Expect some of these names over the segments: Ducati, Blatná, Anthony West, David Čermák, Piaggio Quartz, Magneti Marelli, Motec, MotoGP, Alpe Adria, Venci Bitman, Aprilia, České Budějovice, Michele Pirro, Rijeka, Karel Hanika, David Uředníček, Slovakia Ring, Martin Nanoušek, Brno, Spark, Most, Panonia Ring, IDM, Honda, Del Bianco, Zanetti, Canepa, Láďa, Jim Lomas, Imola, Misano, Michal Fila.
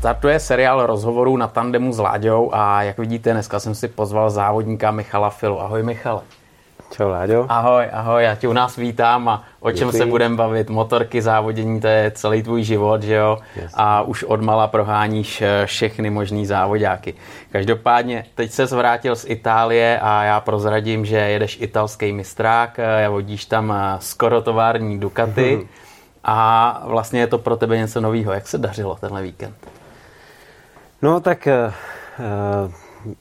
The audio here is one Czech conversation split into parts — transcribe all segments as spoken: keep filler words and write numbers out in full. Startuje seriál rozhovorů na tandemu s Láďou a jak vidíte, dneska jsem si pozval závodníka Michala Filu. Ahoj Michale. Čau Láďo. Ahoj, ahoj, já tě u nás vítám a o čem Děkuji. Se budeme bavit? Motorky, závodění, to je celý tvůj život, že jo? Yes. A už odmala proháníš všechny možný závodáky. Každopádně, teď ses vrátil z Itálie a já prozradím, že jedeš italský mistrák, vodíš tam skoro tovární Ducati. Mm-hmm. A vlastně je to pro tebe něco novýho. Jak se dařilo tenhle víkend? No tak uh,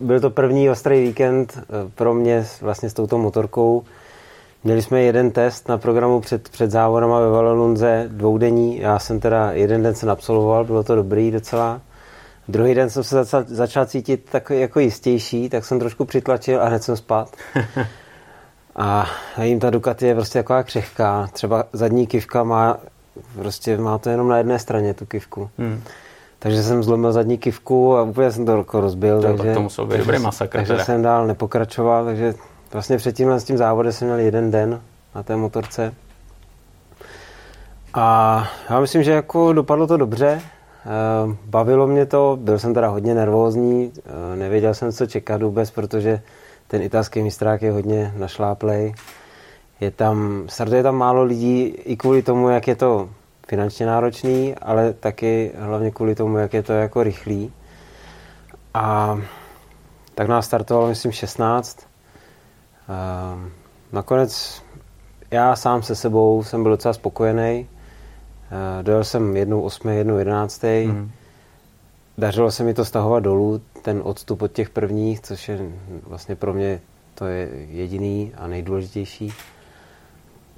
byl to první ostrý víkend pro mě vlastně s touto motorkou. Měli jsme jeden test na programu před, před závodama ve Vallelunze, dvoudenní. Já jsem teda jeden den se absolvoval, bylo to dobrý docela. Druhý den jsem se začal, začal cítit tak jako jistější, tak jsem trošku přitlačil a hned jsem spad. A jim ta Ducati je prostě taková křehká. Třeba zadní kivka má, prostě má to jenom na jedné straně, tu kivku. Hmm. Takže jsem zlomil zadní kivku a úplně jsem to rozbil. To, takže, to musel být takže, dobrý masakr. Takže teda. Jsem dál nepokračoval, takže vlastně předtím s tím závodem jsem měl jeden den na té motorce. A já myslím, že jako dopadlo to dobře. Bavilo mě to, byl jsem teda hodně nervózní, nevěděl jsem, co čekat vůbec, protože ten italský mistrák je hodně našláplej. Je tam, startuje tam málo lidí i kvůli tomu, jak je to finančně náročný, ale taky hlavně kvůli tomu, jak je to jako rychlý. A tak nás startovalo, myslím, šestnáct. Nakonec já sám se sebou jsem byl docela spokojený. Dojel jsem jednou osmé, jednou jedenácté. Mm. Dařilo se mi to stahovat dolů, ten odstup od těch prvních, což je vlastně pro mě to je jediný a nejdůležitější.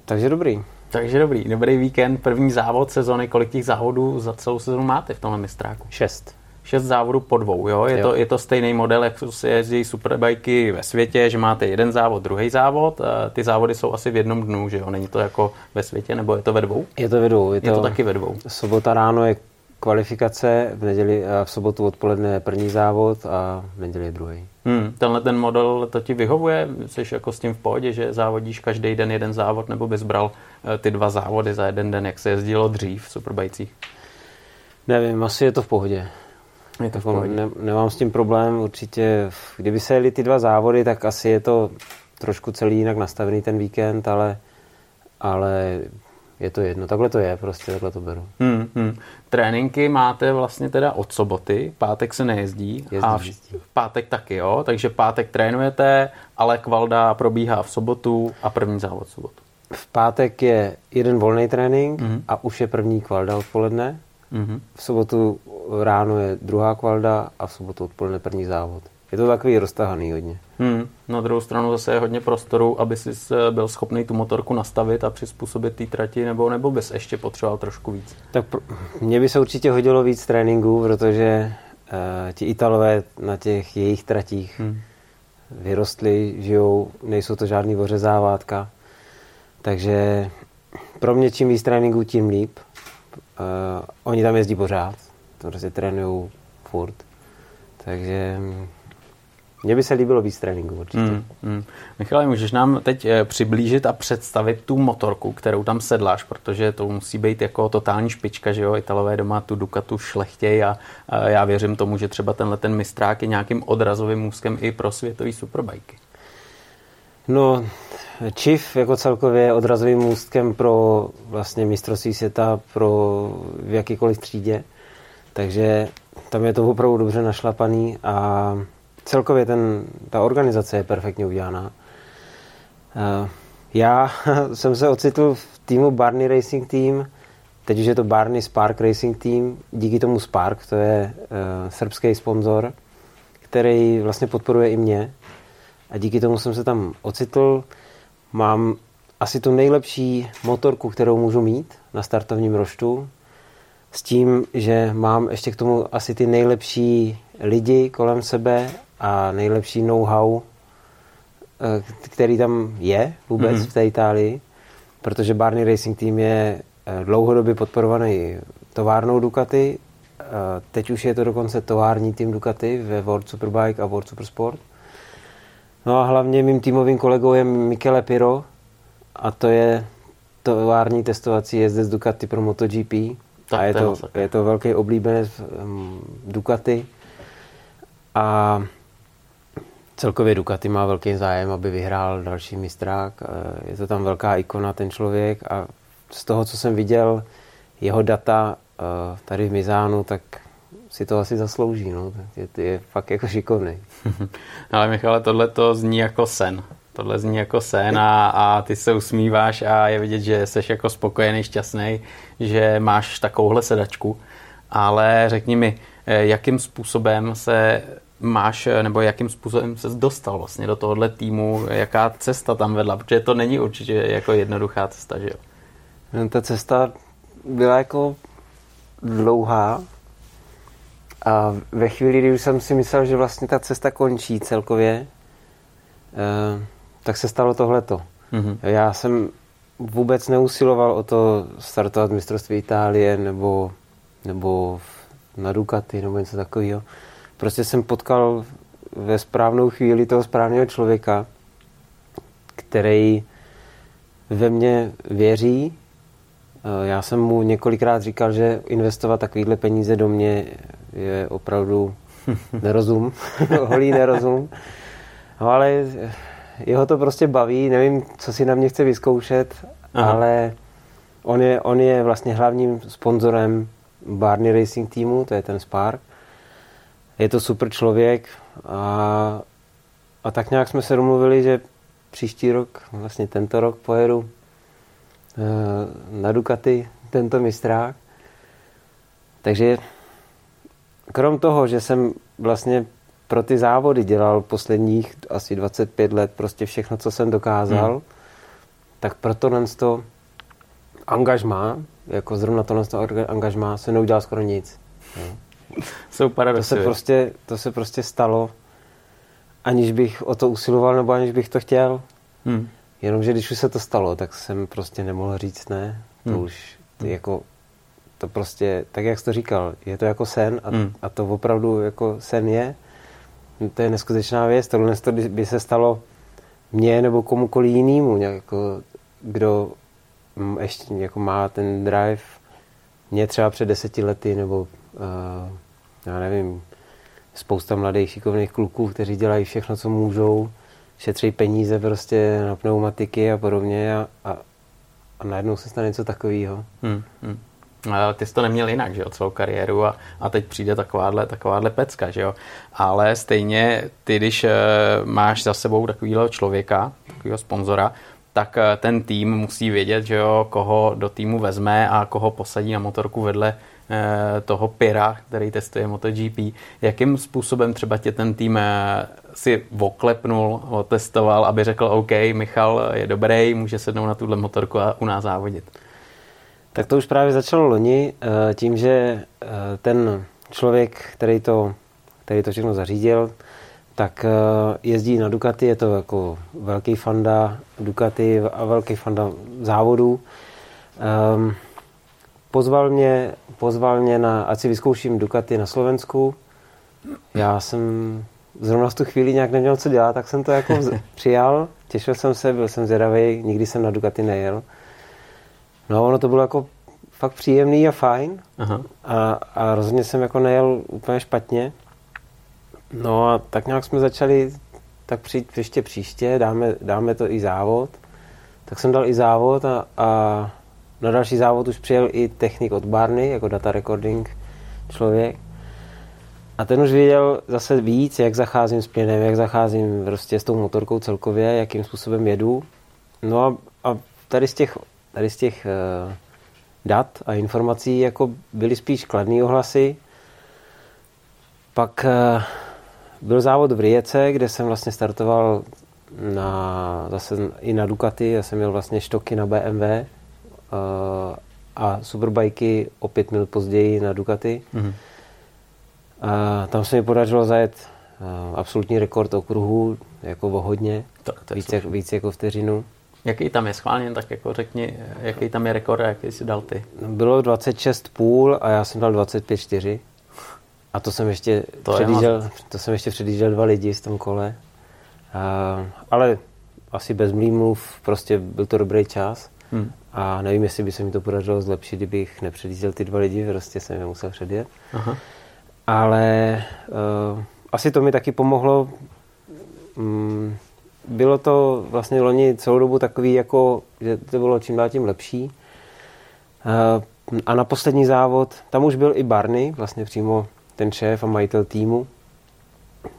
Takže dobrý. Takže dobrý. Dobrý víkend, první závod sezony. Kolik těch závodů za celou sezonu máte v tomhle mistráku? Šest. Šest závodů po dvou, jo? Je, jo. To, je to stejný model, jak se jezdí superbajky ve světě, že máte jeden závod, druhý závod. Ty závody jsou asi v jednom dnu, že jo? Není to jako ve světě, nebo je to ve dvou? Je to ve dvou. Je to, je to taky ve dvou. Sobota ráno je kvalifikace, v neděli a v sobotu odpoledne je první závod a v neděli je druhý. Hmm, tenhle ten model, to ti vyhovuje? Jsi jako s tím v pohodě, že závodíš každý den jeden závod, nebo bys bral ty dva závody za jeden den, jak se jezdilo dřív v superbajcích? Nevím, asi je to v pohodě. Je to v pohodě. Ne, nemám s tím problém, určitě. Kdyby se jeli ty dva závody, tak asi je to trošku celý jinak nastavený ten víkend, ale... ale je to jedno, takhle to je, prostě takhle to beru. Hmm, hmm. Tréninky máte vlastně teda od soboty, pátek se nejezdí. Jezdí, a v, v pátek taky, jo, takže pátek trénujete, ale kvalda probíhá v sobotu a první závod v sobotu. V pátek je jeden volný trénink hmm. a už je první kvalda odpoledne. Hmm. V sobotu ráno je druhá kvalda a v sobotu odpoledne první závod. Je to takový roztahaný hodně. Hmm. Na druhou stranu zase je hodně prostoru, aby jsi byl schopný tu motorku nastavit a přizpůsobit té trati, nebo, nebo bys ještě potřeboval trošku víc? Tak pro, mně by se určitě hodilo víc tréninků, protože uh, ti Italové na těch jejich tratích hmm. vyrostli, žijou, nejsou to žádný ořezávátka. Takže pro mě čím víc tréninků, tím líp. Uh, oni tam jezdí pořád, to prostě trénují furt. Takže... Mně by se líbilo víc tréninku určitě. Mm, mm. Michale, můžeš nám teď přiblížit a představit tu motorku, kterou tam sedláš, protože to musí být jako totální špička, že jo, Italové doma tu Ducatu šlechtěj a, a já věřím tomu, že třeba tenhle ten mistrák je nějakým odrazovým úzkem i pro světový superbajky. No, Chief jako celkově je odrazovým úzkem pro vlastně mistrovství světa pro v jakýkoliv třídě, takže tam je to opravdu dobře našlapaný a celkově ten, ta organizace je perfektně udělaná. Já jsem se ocitl v týmu Barni Racing Team, teď už je to Barni Spark Racing Team, díky tomu Spark, to je uh, srbský sponzor, který vlastně podporuje i mě. A díky tomu jsem se tam ocitl. Mám asi tu nejlepší motorku, kterou můžu mít na startovním roštu, s tím, že mám ještě k tomu asi ty nejlepší lidi kolem sebe a nejlepší know-how, který tam je vůbec mm-hmm. v té Itálii, protože Barni Racing Team je dlouhodobě podporovaný továrnou Ducati. Teď už je to dokonce tovární tým Ducati ve World Superbike a World Supersport. No a hlavně mým týmovým kolegou je Michele Pirro a to je tovární testovací jezdec Ducati pro MotoGP. Tak, a je to, je to velký oblíbenec um, Ducati. A celkově Ducati má velký zájem, aby vyhrál další mistrák. Je to tam velká ikona, ten člověk. A z toho, co jsem viděl, jeho data tady v Misánu, tak si to asi zaslouží. No. Je, je fakt jako šikovný. Ale Michale, tohle to zní jako sen. Tohle zní jako sen a, a ty se usmíváš a je vidět, že jsi jako spokojený, šťastný, že máš takovouhle sedačku. Ale řekni mi, jakým způsobem se máš, nebo jakým způsobem se dostal vlastně do tohohle týmu, jaká cesta tam vedla, protože to není určitě jako jednoduchá cesta, že jo? No, ta cesta byla jako dlouhá a ve chvíli, kdy už jsem si myslel, že vlastně ta cesta končí celkově, tak se stalo tohleto. Mm-hmm. Já jsem vůbec neusiloval o to startovat v mistrovství Itálie nebo, nebo na Ducati nebo něco takového. Prostě jsem potkal ve správnou chvíli toho správného člověka, který ve mně věří. Já jsem mu několikrát říkal, že investovat takovýhle peníze do mě je opravdu nerozum, holý nerozum. No, ale jeho to prostě baví, nevím, co si na mě chce vyzkoušet, aha, ale on je, on je vlastně hlavním sponzorem Barni Racing Teamu, to je ten Spark. Je to super člověk a, a tak nějak jsme se domluvili, že příští rok, vlastně tento rok pojedu na Ducati tento mistrák. Takže krom toho, že jsem vlastně pro ty závody dělal posledních asi dvacet pět let prostě všechno, co jsem dokázal, hmm. tak proto to angažmá, jako zrovna tohle to angažmá se neudělal skoro nic. To se, prostě, to se prostě stalo, aniž bych o to usiloval nebo aniž bych to chtěl. Hmm. Jenomže když už se to stalo, tak jsem prostě nemohl říct ne. To hmm. už hmm. jako to prostě, tak jak jsi to říkal, je to jako sen a, hmm. a to opravdu jako sen je. To je neskutečná věc, tohle by se stalo mně nebo komukoliv jinému, jako kdo ještě jako má ten drive, mě třeba před deseti lety, nebo uh, já nevím, spousta mladých šikovných kluků, kteří dělají všechno, co můžou, šetří peníze prostě na pneumatiky a podobně a, a, a najednou se stane něco takového. Hmm, hmm. Ale ty jsi to neměl jinak, že jo, celou kariéru a, a teď přijde takováhle, takováhle pecka, že jo. Ale stejně ty, když e, máš za sebou takovýhle člověka, takovýho sponzora, tak e, ten tým musí vědět, že jo, koho do týmu vezme a koho posadí na motorku vedle e, toho Pirra, který testuje MotoGP. Jakým způsobem třeba tě ten tým e, si oklepnul, otestoval, aby řekl, OK, Michal je dobrý, může sednout na tuhle motorku a u nás závodit? Tak to už právě začalo loni, tím, že ten člověk, který to, který to všechno zařídil, tak jezdí na Ducati, je to jako velký fanda Ducati a velký fanda závodů. Pozval mě, pozval mě na, ať si vyzkouším Ducati na Slovensku. Já jsem zrovna v tu chvíli nějak neměl co dělat, tak jsem to jako přijal, těšil jsem se, byl jsem zvědavý, nikdy jsem na Ducati nejel. No, ono to bylo jako fakt příjemný a fajn. Aha. A, a rozhodně jsem jako nejel úplně špatně. No a tak nějak jsme začali, tak přijít příště příště, dáme, dáme to i závod. Tak jsem dal i závod a, a na další závod už přijel i technik od Barny, jako data recording člověk. A ten už věděl zase víc, jak zacházím s plynem, jak zacházím prostě s tou motorkou celkově, jakým způsobem jedu. No a, a tady z těch Tady z těch uh, dat a informací jako byly spíš kladné ohlasy. Pak uh, byl závod v Rijece, kde jsem vlastně startoval na, zase i na Ducati. Já jsem měl vlastně štoky na B M W uh, a superbajky o pět minut později na Ducati. Mm-hmm. Uh, tam se mi podařilo zajet uh, absolutní rekord okruhu, jako o hodně, tak, to je víc, jak, víc jako vteřinu. Jaký tam je schválně, tak jako řekni, jaký tam je rekord a jaký jsi dal ty? Bylo dvacet šest celá pět a já jsem dal dvacet pět celá čtyři. A to jsem ještě to předjížděl, to jsem ještě předjížděl dva lidi v tom kole. A, ale asi bez mlýmluv, prostě byl to dobrý čas. Hmm. A nevím, jestli by se mi to podařilo zlepšit, kdybych nepředjížděl ty dva lidi, prostě jsem je musel předjet. Aha. Ale uh, asi to mi taky pomohlo. Mm, bylo to vlastně v loni celou dobu takový, jako, že to bylo čím dál tím lepší. Uh, a na poslední závod, tam už byl i Barni, vlastně přímo ten šéf a majitel týmu.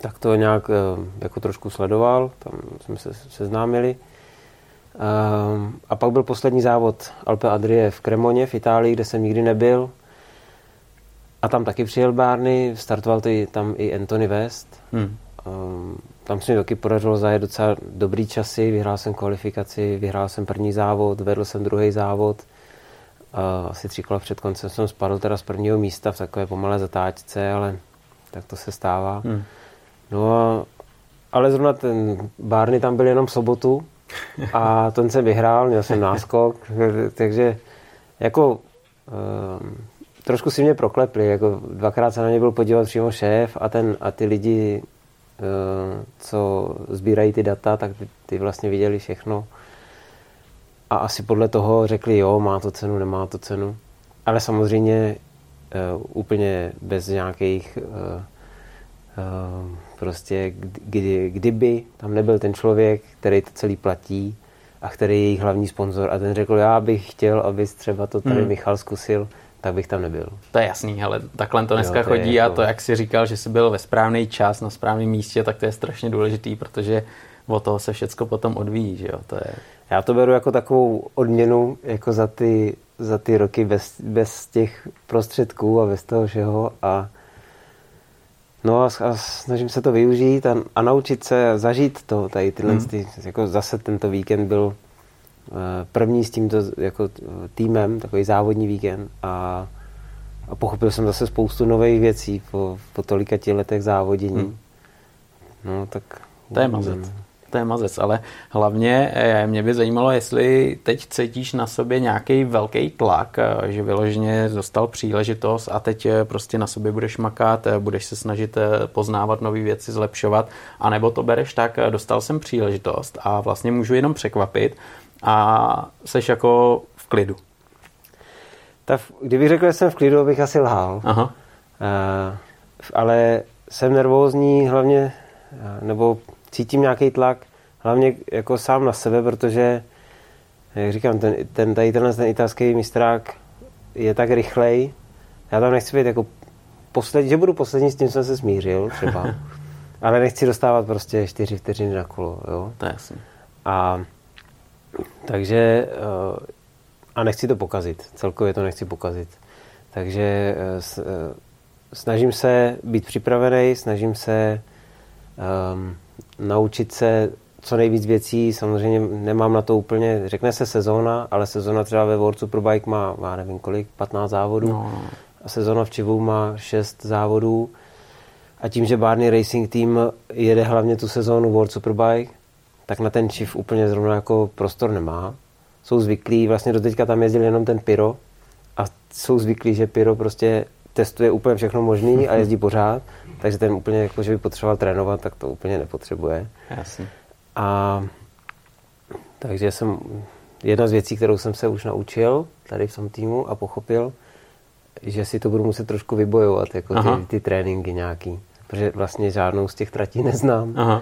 Tak to nějak uh, jako trošku sledoval, tam jsme se seznámili. Uh, a pak byl poslední závod Alpe Adrie v Cremoně v Itálii, kde jsem nikdy nebyl. A tam taky přijel Barni, startoval ty, tam i Anthony West. Hmm. Um, tam se mi taky podařilo zajet docela dobrý časy, vyhrál jsem kvalifikaci, vyhrál jsem první závod, vedl jsem druhý závod. Uh, asi tři kola před koncem jsem spadl teda z prvního místa v takové pomalé zatáčce, ale tak to se stává. Hmm. No a, ale zrovna ten Barni tam byl jenom v sobotu a ten jsem vyhrál, měl jsem náskok, takže jako... Um, trošku si mě proklepli, jako dvakrát se na mě byl podívat přímo šéf a, ten, a ty lidi, co sbírají ty data, tak ty, ty vlastně viděli všechno. A asi podle toho řekli, jo, má to cenu, nemá to cenu. Ale samozřejmě úplně bez nějakých prostě, kdy, kdyby tam nebyl ten člověk, který to celý platí a který je jejich hlavní sponzor. A ten řekl, já bych chtěl, abys třeba to tady hmm. Michal zkusil, tak bych tam nebyl. To je jasný, ale takhle to dneska jo, to chodí a to, to, jak jsi říkal, že jsi byl ve správný čas, na správném místě, tak to je strašně důležitý, protože od toho se všecko potom odvíjí, že jo? To je... Já to beru jako takovou odměnu jako za ty, za ty roky bez, bez těch prostředků a bez toho všeho a no a, a snažím se to využít a, a naučit se zažít to, tady tyhle, hmm. ty, jako zase tento víkend byl první s tímto jako týmem, takový závodní víkend a, a pochopil jsem zase spoustu nových věcí po, po tolika těch letech závodění. Hmm. No tak... To je mazec. To je mazec, ale hlavně mě by zajímalo, jestli teď cítíš na sobě nějaký velký tlak, že vyloženě dostal příležitost a teď prostě na sobě budeš makat, budeš se snažit poznávat nové věci, zlepšovat, anebo to bereš tak, dostal jsem příležitost a vlastně můžu jenom překvapit, a seš jako v klidu. Tak, kdybych řekl, že jsem v klidu, bych asi lhal. Aha. Uh, ale jsem nervózní hlavně, nebo cítím nějaký tlak, hlavně jako sám na sebe, protože, jak říkám, ten, ten, tady tenhle, ten italský mistrák je tak rychlej. Já tam nechci být jako poslední, že budu poslední, s tím jsem se smířil třeba. Ale nechci dostávat prostě čtyři vteřiny na kolo. Jo? To je jasný. A takže a nechci to pokazit, celkově to nechci pokazit. Takže snažím se být připravený, snažím se um, naučit se co nejvíc věcí, samozřejmě nemám na to úplně, řekne se sezóna, ale sezóna třeba ve World Superbike má, má nevím kolik, patnáct závodů no. A sezóna v Čivu má šest závodů a tím, že Barni Racing Team jede hlavně tu sezónu World Superbike, tak na ten Chiv úplně zrovna jako prostor nemá. Jsou zvyklí, vlastně do teďka tam jezdil jenom ten Pirro a jsou zvyklí, že Pirro prostě testuje úplně všechno možný a jezdí pořád, takže ten úplně jako, že by potřeboval trénovat, tak to úplně nepotřebuje. Jasně. A takže jsem, jedna z věcí, kterou jsem se už naučil tady v tom týmu a pochopil, že si to budu muset trošku vybojovat, jako ty, ty tréninky nějaký, protože vlastně žádnou z těch tratí neznám. Aha.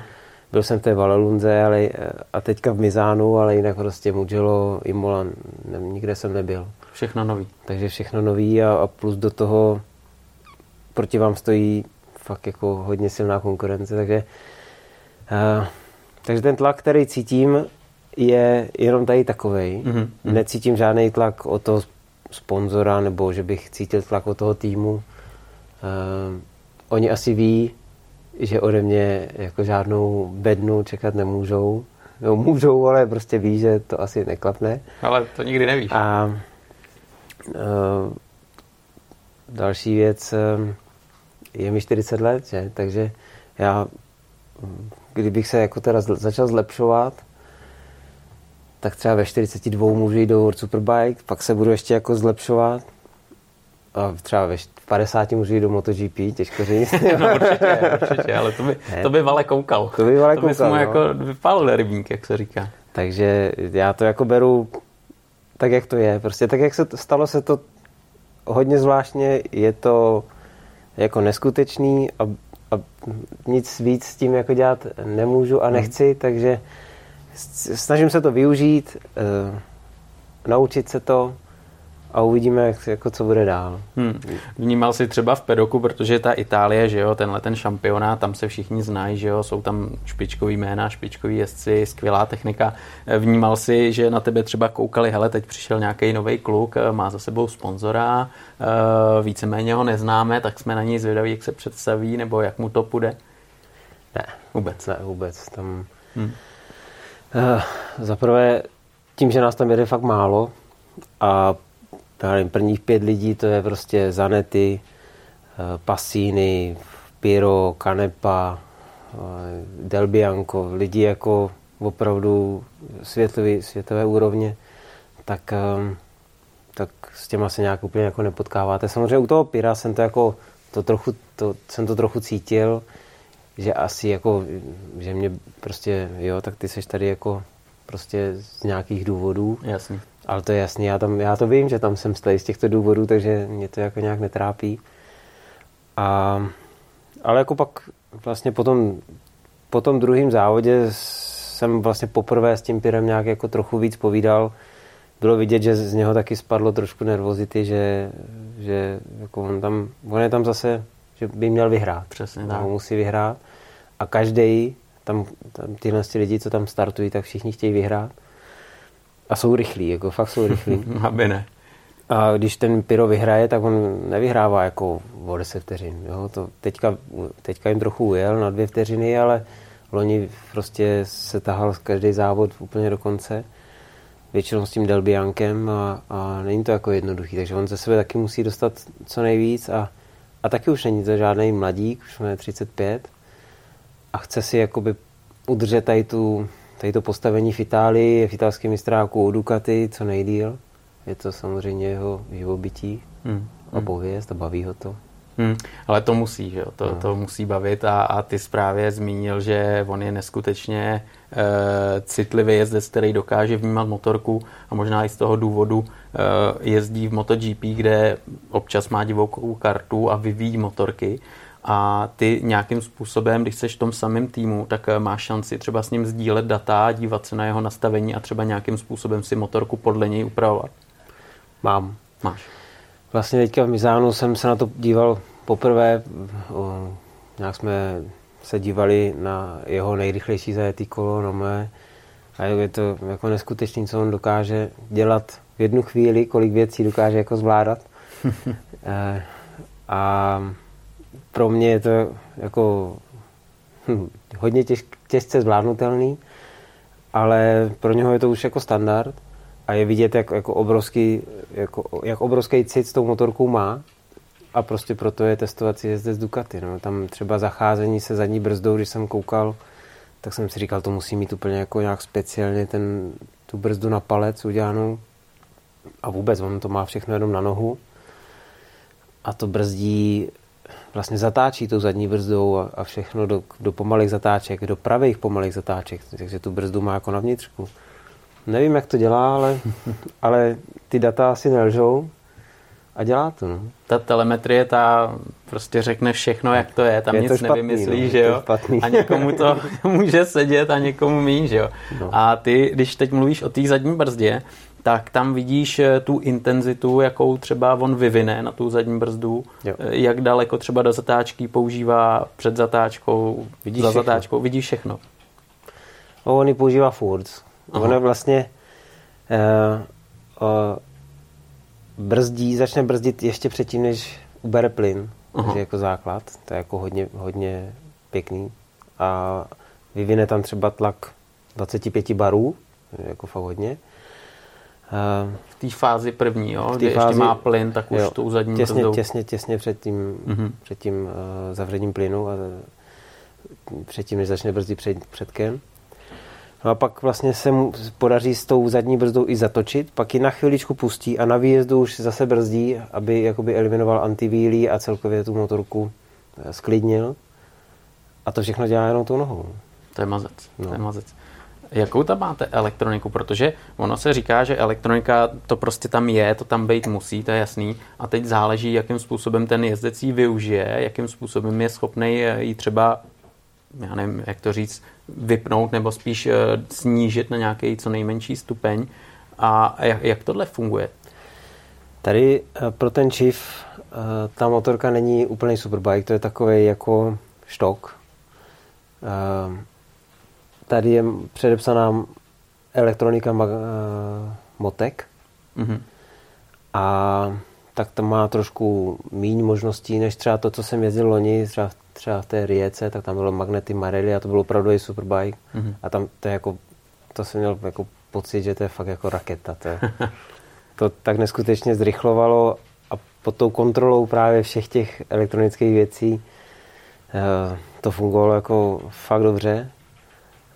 Byl jsem v té Vallelunze ale, a teďka v Misánu, ale jinak prostě Mugello, Imola, ne, nikde jsem nebyl. Všechno nový. Takže všechno nový a, a plus do toho proti vám stojí fakt jako hodně silná konkurence, takže uh, takže ten tlak, který cítím, je jenom tady takovej. Mm-hmm. Necítím žádný tlak od toho sponzora, nebo že bych cítil tlak od toho týmu. Uh, oni asi ví, že ode mě jako žádnou bednu čekat nemůžou. No, můžou, ale prostě ví, že to asi neklapne. Ale to nikdy nevíš. A uh, další věc, je mi čtyřicet let, že? Takže já, kdybych se jako teda začal zlepšovat, tak třeba ve čtyřiceti dvou můžu jít do World Superbike, pak se budu ještě jako zlepšovat. A třeba ve padesáti můžu jít do MotoGP, těžko říct. No určitě, určitě, ale to by, to by Vale koukal. To by Vale koukal, To by se mu no. jako vypálil rybník, jak se říká. Takže já to jako beru tak, jak to je. Prostě tak, jak se to, stalo se to hodně zvláštně, je to jako neskutečný a, a nic víc s tím jako dělat nemůžu a nechci, hmm. takže snažím se to využít, uh, naučit se to a uvidíme, jak, jako, co bude dál. Hmm. Vnímal jsi třeba v pedoku, protože ta Itálie, že jo, tenhle ten šampionát, tam se všichni znají, že jo, jsou tam špičkový jména, špičkoví jezdci, skvělá technika. Vnímal jsi, že na tebe třeba koukali, hele, teď přišel nějaký nový kluk, má za sebou sponzora, víceméně ho neznáme, tak jsme na něj zvědaví, jak se představí, nebo jak mu to půjde? Ne, vůbec, ne, vůbec. Tam... Hmm. Uh, zaprvé tím, že nás tam jede fakt málo a já nevím, prvních pět lidí to je prostě Zanetti, Pasini, Pirro, Canepa, Del Bianco, lidi jako opravdu světový, světové úrovně, tak, tak s těma se nějak úplně jako nepotkáváte. Samozřejmě u toho Pirra jsem to jako to trochu, to, jsem to trochu cítil, že asi jako, že mě prostě, jo, tak ty seš tady jako prostě z nějakých důvodů. Jasně. Ale to je jasný, já, tam, já to vím, že tam jsem stejný z těchto důvodů, takže mě to jako nějak netrápí. A, ale jako pak vlastně po tom, po tom druhém závodě jsem vlastně poprvé s tím Pirrem nějak jako trochu víc povídal. Bylo vidět, že z něho taky spadlo trošku nervozity, že, že jako on, tam, on je tam zase, že by měl vyhrát. Přesně tak. On musí vyhrát. A každý, tam, tam tyhle lidi, co tam startují, tak všichni chtějí vyhrát. A jsou rychlí, jako fakt jsou rychlí. Aby ne. A když ten Pirro vyhraje, tak on nevyhrává jako o deset vteřin. Jo? To teďka, teďka jim trochu ujel na dvě vteřiny, ale loni prostě se tahal každý závod úplně do konce. Většinou s tím Del Biankem a, a není to jako jednoduchý. Takže on ze sebe taky musí dostat co nejvíc. A, a taky už není to žádný mladík, už máme třicet pět. A chce si jakoby udržet tady tu... Tady to postavení v Itálii, v italském mistráku u Ducati, co nejdýl. Je to samozřejmě jeho živobytí hmm. a pověst a baví ho to. Hmm. Ale to musí, že? To, no. to musí bavit a, a ty zprávě zmínil, že on je neskutečně e, citlivý jezdec, který dokáže vnímat motorku a možná i z toho důvodu e, jezdí v MotoGP, kde občas má divokou kartu a vyvíjí motorky. A ty nějakým způsobem, když seš v tom samém týmu, tak máš šanci třeba s ním sdílet data, dívat se na jeho nastavení a třeba nějakým způsobem si motorku podle něj upravovat. Mám. Máš. Vlastně teďka v Misánu jsem se na to díval poprvé. O, nějak jsme se dívali na jeho nejrychlejší zajetý kolo, na mé. A je to jako neskutečný, co on dokáže dělat v jednu chvíli, kolik věcí dokáže jako zvládat. e, a... Pro mě je to jako hm, hodně těž, těžce zvládnutelný, ale pro něho je to už jako standard a je vidět, jak, jako obrovský, jako, jak obrovský cit s tou motorkou má a prostě proto je testovací jezdec Ducati. No. Tam třeba zacházení se zadní brzdou, když jsem koukal, tak jsem si říkal, to musí mít úplně jako nějak speciálně ten, tu brzdu na palec udělanou a vůbec on to má všechno jenom na nohu a to brzdí vlastně zatáčí tou zadní brzdou a, a všechno do, do pomalých zatáček, do pravých pomalých zatáček, takže tu brzdu má jako na vnitřku. Nevím, jak to dělá, ale, ale ty data asi nelžou a dělá to. No. Ta telemetrie, ta prostě řekne všechno, jak to je, tam je nic to špatný, nevymyslí, no, že jo? A někomu to může sedět a někomu míň, že jo? No. A ty, když teď mluvíš o té zadní brzdě, tak tam vidíš tu intenzitu, jakou třeba on vyvine na tu zadní brzdu, jo. Jak daleko třeba do zatáčky používá před zatáčkou, vidíš za všechno. zatáčkou, vidíš všechno. O, on ji používá furt. Ono vlastně eh, eh, brzdí, začne brzdit ještě předtím, než ubere plyn, aha. Takže jako základ, to je jako hodně, hodně pěkný a vyvine tam třeba tlak dvacet pět barů, jako fakt hodně. V té fázi první, jo, kdy fázi, ještě má plyn, tak už jo, tou zadní těsně, brzdou. Těsně, těsně před tím, mm-hmm. před tím uh, zavřením plynu a před tím, než začne brzdit před, předkem. No a pak vlastně se mu podaří s tou zadní brzdou i zatočit, pak ji na chviličku pustí a na výjezdu už zase brzdí, aby jakoby eliminoval antivílí a celkově tu motorku sklidnil. A to všechno dělá jenom tou nohou. To je mazec, no. to je mazec. Jakou tam máte elektroniku? Protože ono se říká, že elektronika to prostě tam je, to tam být musí, to je jasný. A teď záleží, jakým způsobem ten jezdec ji využije, jakým způsobem je schopný ji třeba, já nevím, jak to říct, vypnout nebo spíš snížit na nějaký co nejmenší stupeň. A jak, jak tohle funguje? Tady pro ten chief ta motorka není úplný superbike, to je takový jako štok. Tady je předepsaná elektronika Motec mm-hmm. a tak to má trošku míň možností, než třeba to, co jsem jezdil loni, třeba, třeba v té Rijece, tak tam bylo Magneti Marelli a to bylo opravdu i superbike mm-hmm. a tam to je jako, to jsem měl jako pocit, že to je fakt jako raketa. To, je, to tak neskutečně zrychlovalo a pod tou kontrolou právě všech těch elektronických věcí to fungovalo jako fakt dobře.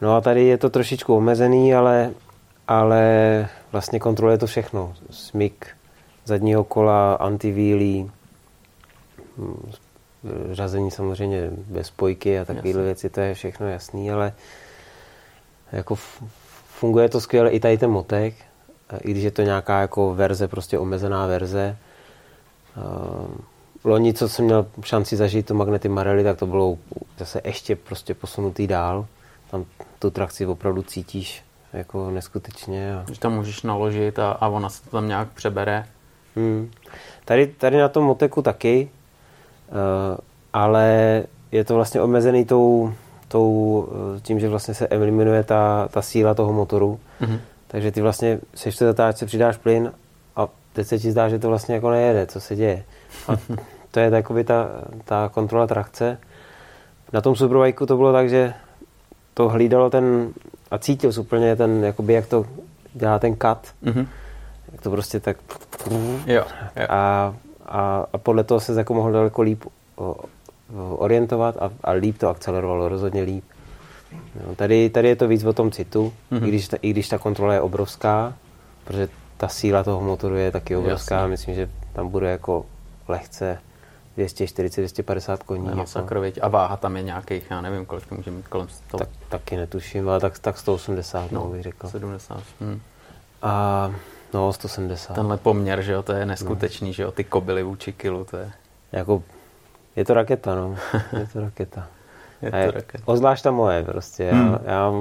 No a tady je to trošičku omezený, ale, ale vlastně kontroluje to všechno. Smyk zadního kola, antivílí, řazení samozřejmě bez spojky a takovéhle věci, to je všechno jasný, ale jako funguje to skvěle i tady ten Motec, i když je to nějaká jako verze, prostě omezená verze. Loni, co jsem měl šanci zažít to Magneti Marelli, tak to bylo zase ještě prostě posunutý dál. Tam tu trakci opravdu cítíš jako neskutečně. A... Že tam můžeš naložit a, a ona se to tam nějak přebere. Hmm. Tady, tady na tom Moteku taky, uh, ale je to vlastně omezený tou, tou, tím, že vlastně se eliminuje ta, ta síla toho motoru. Mm-hmm. Takže ty vlastně seš v té zatáčce, přidáš plyn a teď se ti zdá, že to vlastně jako nejede, co se děje. A to je takový ta, ta kontrola trakce. Na tom superbajku to bylo tak, že to hlídalo ten, a cítil jsi úplně ten, jakoby, jak to dělá ten cut, mm-hmm. jak to prostě tak jo, jo. A, a, a podle toho se jako mohl daleko líp o, o, orientovat a, a líp to akcelerovalo, rozhodně líp. No, tady, tady je to víc o tom citu, mm-hmm. i, když ta, i když ta kontrola je obrovská, protože ta síla toho motoru je taky obrovská, jasně. Myslím, že tam bude jako lehce dvě stě čtyřicet až dvě stě padesát koní. No, jako. A váha tam je nějakých, já nevím, kolik to může mít kolem sto. Tak, taky netuším, ale tak, tak sto osmdesát, no, bych řekl. sedmdesát. Hmm. A no, sto sedmdesát. Tenhle poměr, že jo, to je neskutečný, no. Že jo, ty kobily vůči kilu, to je... Jako, je to raketa, no. Je to raketa. je to je, raketa. Ozvlášť ta moje, prostě. Hmm. Já, já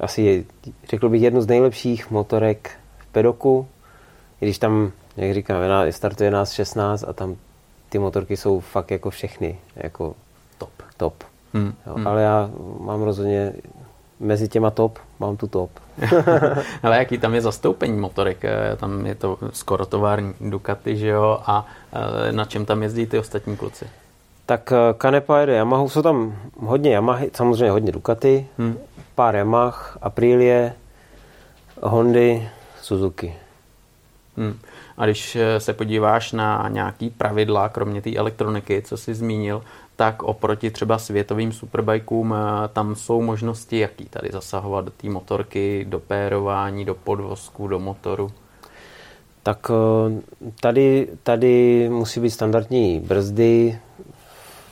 asi, řekl bych, jednu z nejlepších motorek v pedoku, když tam... Jak říkám, startuje nás šestnáct a tam ty motorky jsou fakt jako všechny, jako top. top. Hmm. Jo, hmm. Ale já mám rozhodně, mezi těma top, mám tu top. Ale jaký tam je zastoupení motorek? Tam je to skoro tovární Ducati, že jo? A na čem tam jezdí ty ostatní kluci? Tak Canepa jede Yamahu, jsou tam hodně Yamahy, samozřejmě hodně Ducati, hmm. pár Yamah, Aprilie, Hondy, Suzuki. Hmm. A když se podíváš na nějaký pravidla, kromě té elektroniky, co jsi zmínil, tak oproti třeba světovým superbajkům, tam jsou možnosti, jaký tady zasahovat do té motorky, do pérování, do podvozku, do motoru? Tak tady, tady musí být standardní brzdy,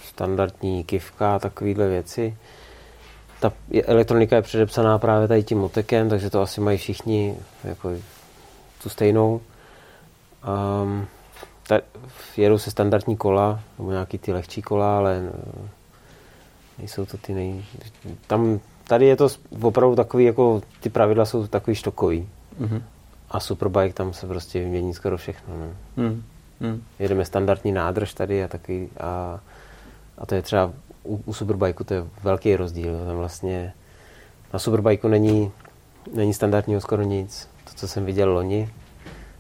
standardní kivka a takovéhle věci. Ta elektronika je předepsaná právě tady tím Motecem, takže to asi mají všichni jako tu stejnou. Um, ta, jedou se standardní kola, nebo nějaký ty lehčí kola, ale nejsou to ty nej... Tam, tady je to opravdu takový, jako ty pravidla jsou takový štokový. Mm-hmm. A superbike tam se prostě vymění skoro všechno. No. Mm-hmm. Jedeme standardní nádrž tady a takový a, a to je třeba u, u superbikeu to je velký rozdíl. Tam vlastně na superbikeu není, není standardního skoro nic. To, co jsem viděl loni,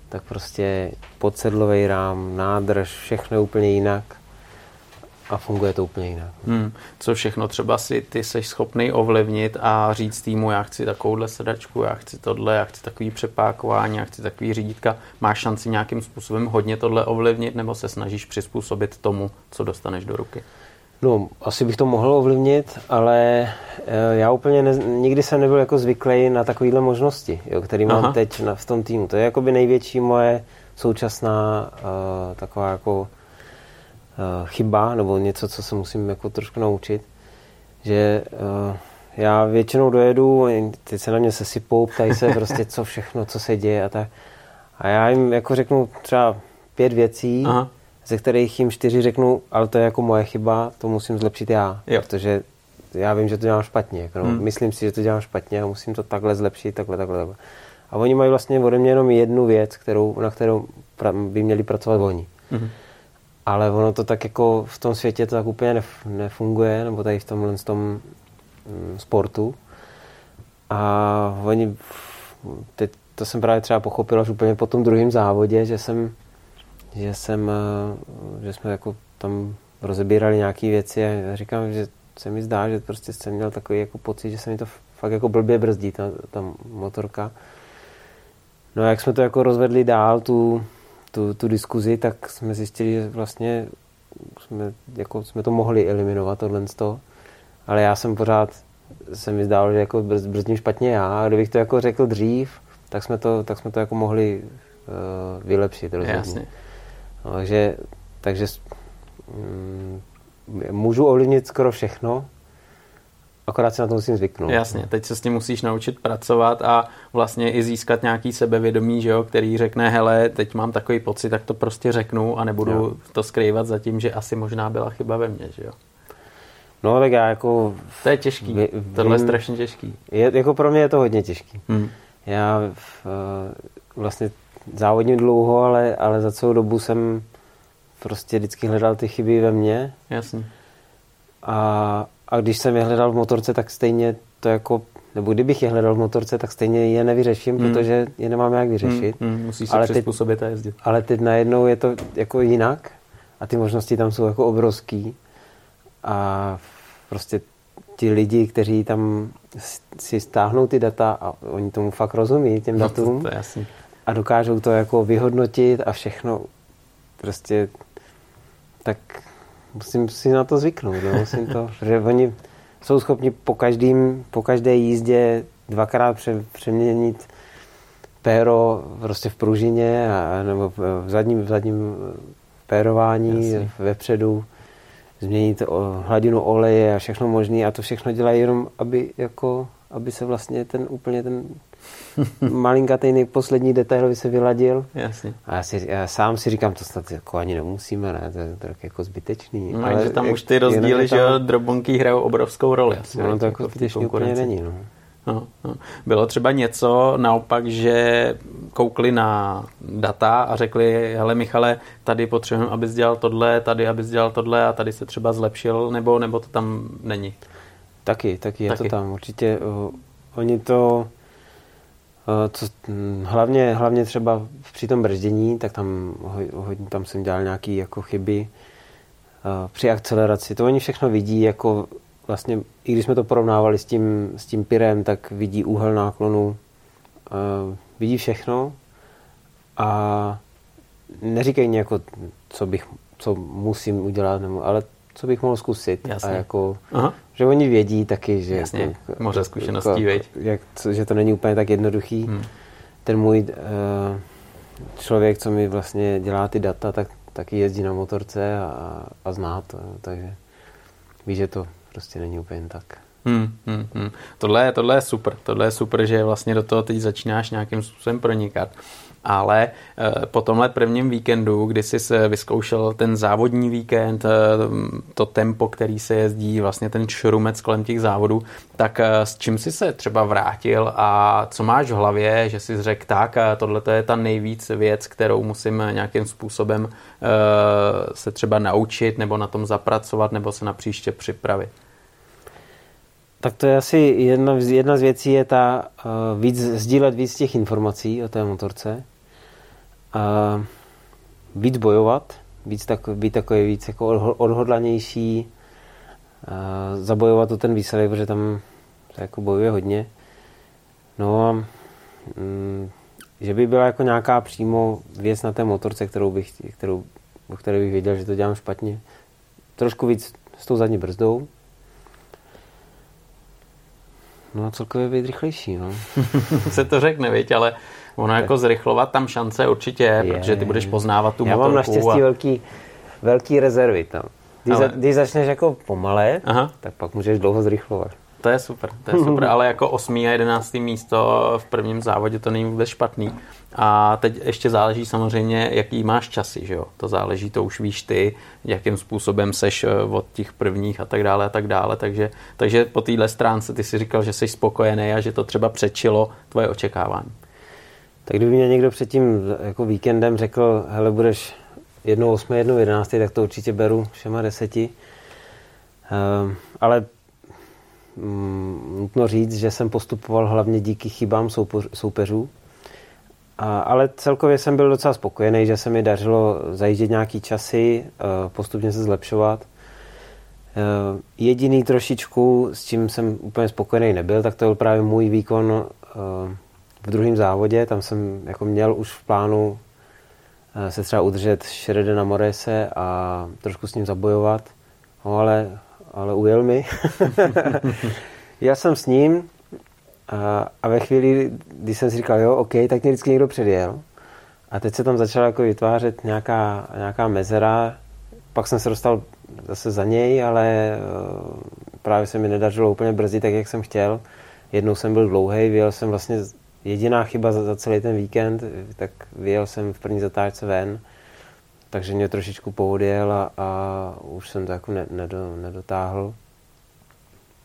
tak prostě podsedlový rám, nádrž, všechno je úplně jinak a funguje to úplně jinak. Hmm. Co všechno třeba si ty seš schopný ovlivnit a říct týmu, já chci takovouhle sedačku, já chci tohle, já chci takový přepákování, já chci takový řídítka. Máš šanci nějakým způsobem hodně tohle ovlivnit nebo se snažíš přizpůsobit tomu, co dostaneš do ruky? No, asi bych to mohl ovlivnit, ale já úplně ne, nikdy jsem nebyl jako zvyklý na takovýhle možnosti, jo, který mám Aha. teď na, v tom týmu. To je jakoby největší moje současná uh, taková jako uh, chyba, nebo něco, co se musím jako trošku naučit, že uh, Já většinou dojedu, ty se na mě sesypou, ptají se prostě co všechno, co se děje a tak. A já jim jako řeknu třeba pět věcí, aha, ze kterých jim čtyři řeknu, ale to je jako moje chyba, to musím zlepšit já, jo, protože já vím, že to dělám špatně. Jako no, hmm. Myslím si, že to dělám špatně a musím to takhle zlepšit, takhle, takhle, takhle. A oni mají vlastně ode mě jenom jednu věc, kterou, na kterou pra- by měli pracovat oni. Hmm. Ale ono to tak jako v tom světě to tak úplně nef- nefunguje, nebo tady v tomhle v tom sportu. A oni, teď to jsem právě třeba pochopil až úplně po tom druhém závodě, že jsem, že jsem, že jsme jako tam rozebírali nějaké věci a já říkám, že se mi zdá, že prostě jsem měl takový jako pocit, že se mi to fakt jako blbě brzdí, ta, ta motorka. No a jak jsme to jako rozvedli dál, tu, tu, tu diskuzi, tak jsme zjistili, že vlastně jsme, jako jsme to mohli eliminovat tohle z toho. Ale já jsem pořád, se mi zdálo, že jako brz, brzdím špatně já. Kdybych to jako řekl dřív, tak jsme to, tak jsme to jako mohli uh, vylepšit rozhodně. Jasně. No, takže, takže mm, můžu ovlivnit skoro všechno, akorát se na to musím zvyknout. Jasně, teď se s tím musíš naučit pracovat a vlastně i získat nějaký sebevědomí, že jo, který řekne, hele, teď mám takový pocit, tak to prostě řeknu a nebudu jo. to skrývat za tím, že asi možná byla chyba ve mně, že jo. No tak já jako... To je těžký, vy, vím, tohle je strašně těžký. Je, jako pro mě je to hodně těžký. Hmm. Já v, vlastně závodím dlouho, ale, ale za celou dobu jsem prostě vždycky hledal ty chyby ve mně. Jasně. A, a když jsem je hledal v motorce, tak stejně to jako... Nebo kdybych je hledal v motorce, tak stejně je nevyřeším, hmm. protože je nemám jak vyřešit. Hmm, hmm, musíš se ale přizpůsobit teď, a jezdit. Ale teď najednou je to jako jinak a ty možnosti tam jsou jako obrovský. A prostě ti lidi, kteří tam si stáhnou ty data a oni tomu fakt rozumí, těm no, datům. To, to jasný. A dokážou to jako vyhodnotit a všechno prostě tak musím si na to zvyknout. No? Musím to, že oni jsou schopni po, každým, po každé jízdě dvakrát pře, přeměnit péro prostě v pružině a, nebo v zadním, v zadním pérování, jasný, vepředu. Změnit hladinu oleje a všechno možné a to všechno dělají jenom, aby, jako, aby se vlastně ten úplně ten malinkatejný poslední detail se vyladil. Jasně. A já, si, já sám si říkám, to snad jako ani nemusíme, ne? To je tak jako zbytečný. No, ale že tam jak, už ty rozdíly, že tam... drobonky hrajou obrovskou roli. Asi, no, no, to jako zbytečný úplně není. No. No, no. Bylo třeba něco naopak, že koukli na data a řekli, hele Michale, tady potřebujeme, abys dělal tohle, tady abys dělal tohle a tady se třeba zlepšil, nebo, nebo to tam není? Taky, taky je taky. To tam. Určitě uh, oni to, uh, co, hm, hlavně, hlavně třeba při tom brzdění, tak tam, ho, tam jsem dělal nějaké jako chyby uh, při akceleraci. To oni všechno vidí jako vlastně, i když jsme to porovnávali s tím, s tím Pirem, tak vidí úhel náklonu, uh, vidí všechno a neříkej mi jako, co bych, co musím udělat, nebo, ale co bych mohl zkusit. Jasně. A jako, že oni vědí taky, že... Jasně, jak, moře zkušeností, jako, veď. Jak, co, že to není úplně tak jednoduchý. Hmm. Ten můj uh, člověk, co mi vlastně dělá ty data, tak taky jezdí na motorce a, a zná to, takže ví, že to prostě není úplně tak. Hmm, hmm, hmm. Tohle, tohle je super. Tohle je super, že vlastně do toho teď začínáš nějakým způsobem pronikat. Ale eh, po tomhle prvním víkendu, kdy jsi se vyzkoušel ten závodní víkend, eh, to tempo, který se jezdí, vlastně ten šrumec kolem těch závodů, tak eh, s čím jsi se třeba vrátil a co máš v hlavě, že jsi řekl tak, tohle je ta nejvíc věc, kterou musím nějakým způsobem eh, se třeba naučit nebo na tom zapracovat nebo se na příště připravit? Tak to je asi jedna, jedna z věcí je ta uh, víc, sdílet víc těch informací o té motorce. Uh, víc bojovat, víc tak, být takový víc jako odhodlanější, uh, zabojovat o ten výsledek, protože tam se jako bojuje hodně. No a um, že by byla jako nějaká přímo věc na té motorce, kterou bych, kterou, o které bych věděl, že to dělám špatně. Trošku víc s tou zadní brzdou. No a celkově být rychlejší, no. Se to řekne, viď, ale ono jako zrychlovat tam šance určitě je, protože ty budeš poznávat tu já motorku. Já mám naštěstí a... velký, velký rezervy tam. Když, ale... za, když začneš jako pomale, aha, tak pak můžeš dlouho zrychlovat. To je super, to je super, ale jako osmý a jedenáctý místo v prvním závodě to není vůbec špatný. A teď ještě záleží samozřejmě, jaký máš časy, že jo? To záleží, to už víš ty, jakým způsobem seš od těch prvních a tak dále a tak dále. Takže, takže po téhle stránce ty si říkal, že jsi spokojený a že to třeba přečilo tvoje očekávání. Tak kdyby mě někdo před tím jako víkendem řekl, hele, budeš jednou osmé, jednou jedenáctý, tak to určitě beru všema deseti. Um, ale um, nutno říct, že jsem postupoval hlavně díky chybám soupoř, soupeřů. A, ale celkově jsem byl docela spokojený, že se mi dařilo zajíždět nějaký časy, uh, postupně se zlepšovat. Uh, jediný trošičku, s čím jsem úplně spokojený nebyl, tak to byl právě můj výkon uh, v druhém závodě. Tam jsem jako měl už v plánu uh, se třeba udržet Šerede na Morese a trošku s ním zabojovat. No, ale, ale ujel mi. Já jsem s ním a, a ve chvíli, kdy jsem si říkal, jo, OK, tak mě vždycky někdo předjel. A teď se tam začala jako vytvářet nějaká, nějaká mezera. Pak jsem se dostal zase za něj, ale uh, právě se mi nedařilo úplně brzdit, tak jak jsem chtěl. Jednou jsem byl dlouhej, vyjel jsem vlastně, jediná chyba za, za celý ten víkend, tak vyjel jsem v první zatáčce ven. Takže mě trošičku pohodil a, a už jsem to jako ne, nedo, nedotáhl.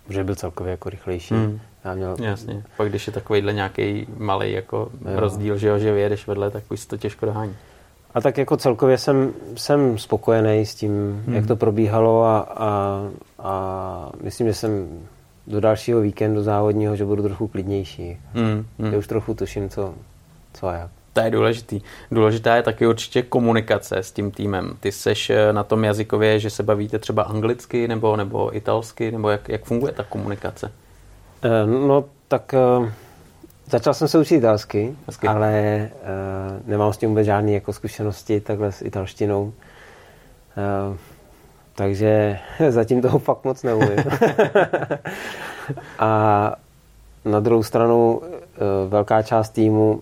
Že byl celkově jako rychlejší. Mm. Já měl... Jasně. Pak když je takovýhle nějaký malý jako rozdíl, že, jo, že vyjedeš vedle, tak už to těžko dohání. A tak jako celkově jsem, jsem spokojený s tím, mm. jak to probíhalo a, a, a myslím, že jsem do dalšího víkendu závodního, že budu trochu klidnější. Mm. Mm. Já už trochu tuším, co, co a jak. To je důležitý. Důležitá je taky určitě komunikace s tím týmem. Ty seš na tom jazykově, že se bavíte třeba anglicky nebo, nebo italsky, nebo jak, jak funguje ta komunikace? No tak začal jsem se učit italsky, Hezky. ale nemám s tím vůbec žádný jako zkušenosti takhle s italštinou. Takže zatím toho fakt moc neumím. A na druhou stranu velká část týmu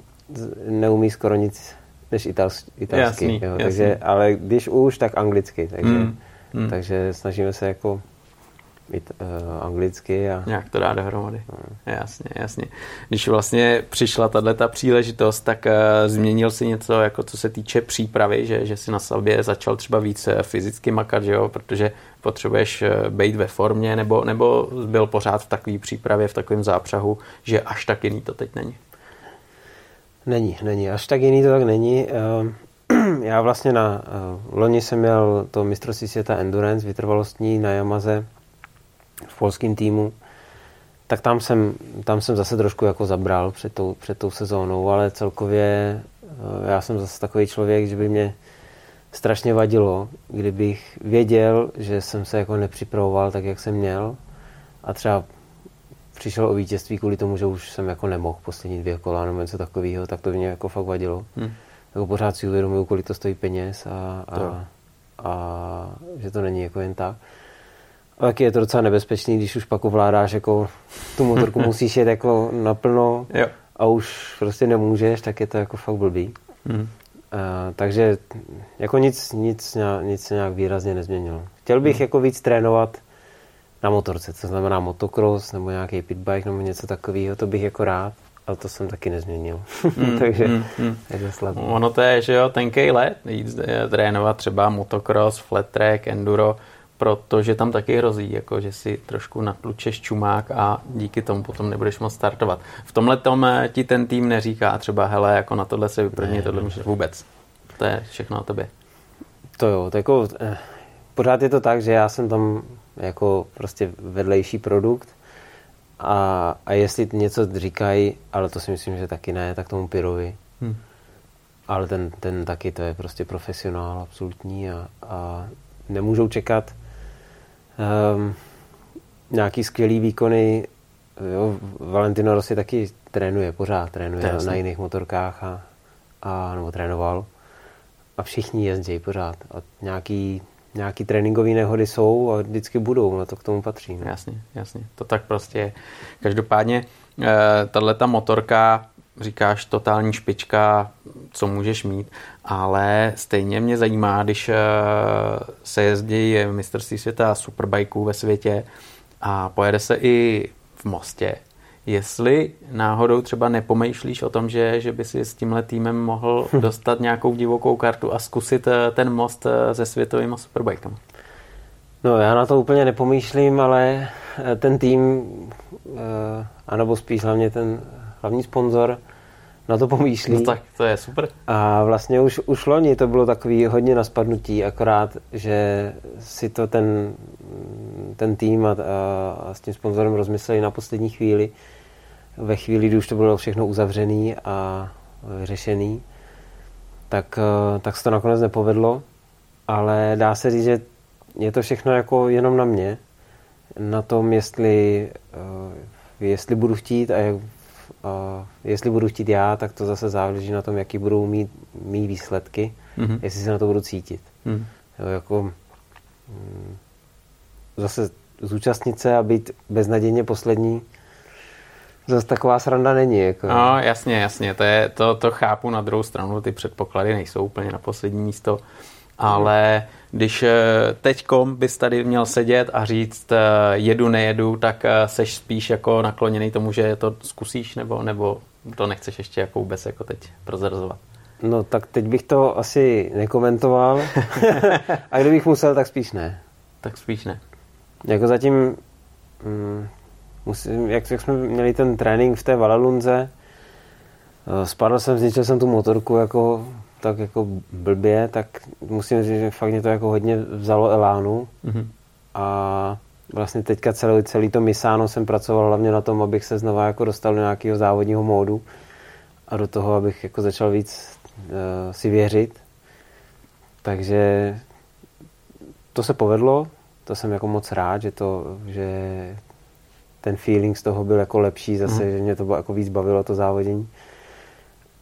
neumí skoro nic než italsky, italsky jasný, jo, takže, jasný. Ale když už, tak anglicky, takže, mm, mm. takže snažíme se jako být uh, anglicky a... Nějak to dá dohromady, no. jasně, jasně. Když vlastně přišla tato příležitost, tak uh, změnil si něco, jako co se týče přípravy, že, že si na sobě začal třeba víc fyzicky makat, že jo, protože potřebuješ být ve formě, nebo, nebo byl pořád v takové přípravě, v takovém zápřahu, že až tak jiný to teď není. Není, není. Až tak jiný to tak není. Já vlastně na loni jsem měl to mistrovství světa endurance, vytrvalostní na Yamaze v polském týmu. Tak tam jsem, tam jsem zase trošku jako zabral před tou, před tou sezónou, ale celkově já jsem zase takový člověk, že by mě strašně vadilo, kdybych věděl, že jsem se jako nepřipravoval tak, jak jsem měl a třeba přišel o vítězství kvůli tomu, že už jsem jako nemohl poslední dvě kola nebo něco takového, tak to mě jako fakt vadilo. Hmm. Jako pořád si uvědomuju, kolik to stojí peněz a, a, a, a že to není jako jen tak. A taky je to docela nebezpečný, když už pak ovládáš, jako tu motorku musíš jet jako naplno jo. a už prostě nemůžeš, tak je to jako fakt blbý. Hmm. A, takže jako nic, nic, nic se nějak výrazně nezměnilo. Chtěl bych hmm. jako víc trénovat na motorce, to znamená motocross nebo nějaký pitbike nebo něco takového, to bych jako rád, ale to jsem taky nezměnil. Mm, takže mm, mm. je slabý. Ono to je, že jo, tenkej let, jít trénovat třeba motocross, flat track, enduro, protože tam taky hrozí, jako že si trošku natlučeš čumák a díky tomu potom nebudeš moc startovat. V tomhle tom ti ten tým neříká třeba, hele, jako na tohle se vyprvně, tohle můžeš vůbec. To je všechno o tobě. To jo, tak jako, eh, pořád je to tak, že já jsem tam jako prostě vedlejší produkt a, a jestli něco říkají, ale to si myslím, že taky ne, tak tomu Pirrovi. Hmm. Ale ten, ten taky, to je prostě profesionál absolutní a, a nemůžou čekat um, nějaký skvělý výkony. Jo, Valentino Rossi taky trénuje, pořád trénuje na, na jiných motorkách a, a nebo trénoval a všichni jezdí pořád a nějaký Nějaký tréninkové nehody jsou a vždycky budou, na to k tomu patří. Ne? Jasně, jasně, to tak prostě je. Každopádně tato motorka, říkáš, totální špička, co můžeš mít, ale stejně mě zajímá, když se jezdí mistrovství světa superbikeů ve světě a pojede se i v Mostě, jestli náhodou třeba nepomýšlíš o tom, že, že by si s tímhle týmem mohl dostat nějakou divokou kartu a zkusit ten Most se světovým superbikem. No, já na to úplně nepomýšlím, ale ten tým, anebo spíš hlavně ten hlavní sponzor, na to pomýšlí. No tak to je super. A vlastně už, už loni to bylo takový hodně na spadnutí, akorát, že si to ten, ten tým a, a s tím sponzorem rozmysleli na poslední chvíli. Ve chvíli, kdy už to bylo všechno uzavřený a vyřešený, tak, tak se to nakonec nepovedlo, ale dá se říct, že je to všechno jako jenom na mě, na tom, jestli, jestli budu chtít a jak Uh, jestli budu chtít já, tak to zase záleží na tom, jaký budou mít mý výsledky, mm-hmm. jestli se na to budu cítit. Mm-hmm. Jo, jako, mm, zase zúčastnit se a být beznadějně poslední, zase taková sranda není. Jako. No, jasně, jasně, to, je, to, to chápu. Na druhou stranu ty předpoklady nejsou úplně na poslední místo, ale když teďkom bys tady měl sedět a říct jedu, nejedu, tak seš spíš jako nakloněný tomu, že to zkusíš, nebo, nebo to nechceš ještě jako vůbec jako teď prozrazovat? No tak teď bych to asi nekomentoval a kdybych musel, tak spíš ne. Tak spíš ne. Jako zatím, mm, musím, jak, jak jsme měli ten trénink v té Vallelunze, spadl jsem, zničil jsem tu motorku jako... tak jako blbě, tak musím říct, že fakt mě to jako hodně vzalo elánu. Mm-hmm. A vlastně teďka celý, celý to Misano jsem pracoval hlavně na tom, abych se znova jako dostal do nějakého závodního módu a do toho, abych jako začal víc uh, si věřit. Takže to se povedlo, to jsem jako moc rád, že, to, že ten feeling z toho byl jako lepší zase, mm-hmm. že mě to jako víc bavilo to závodění.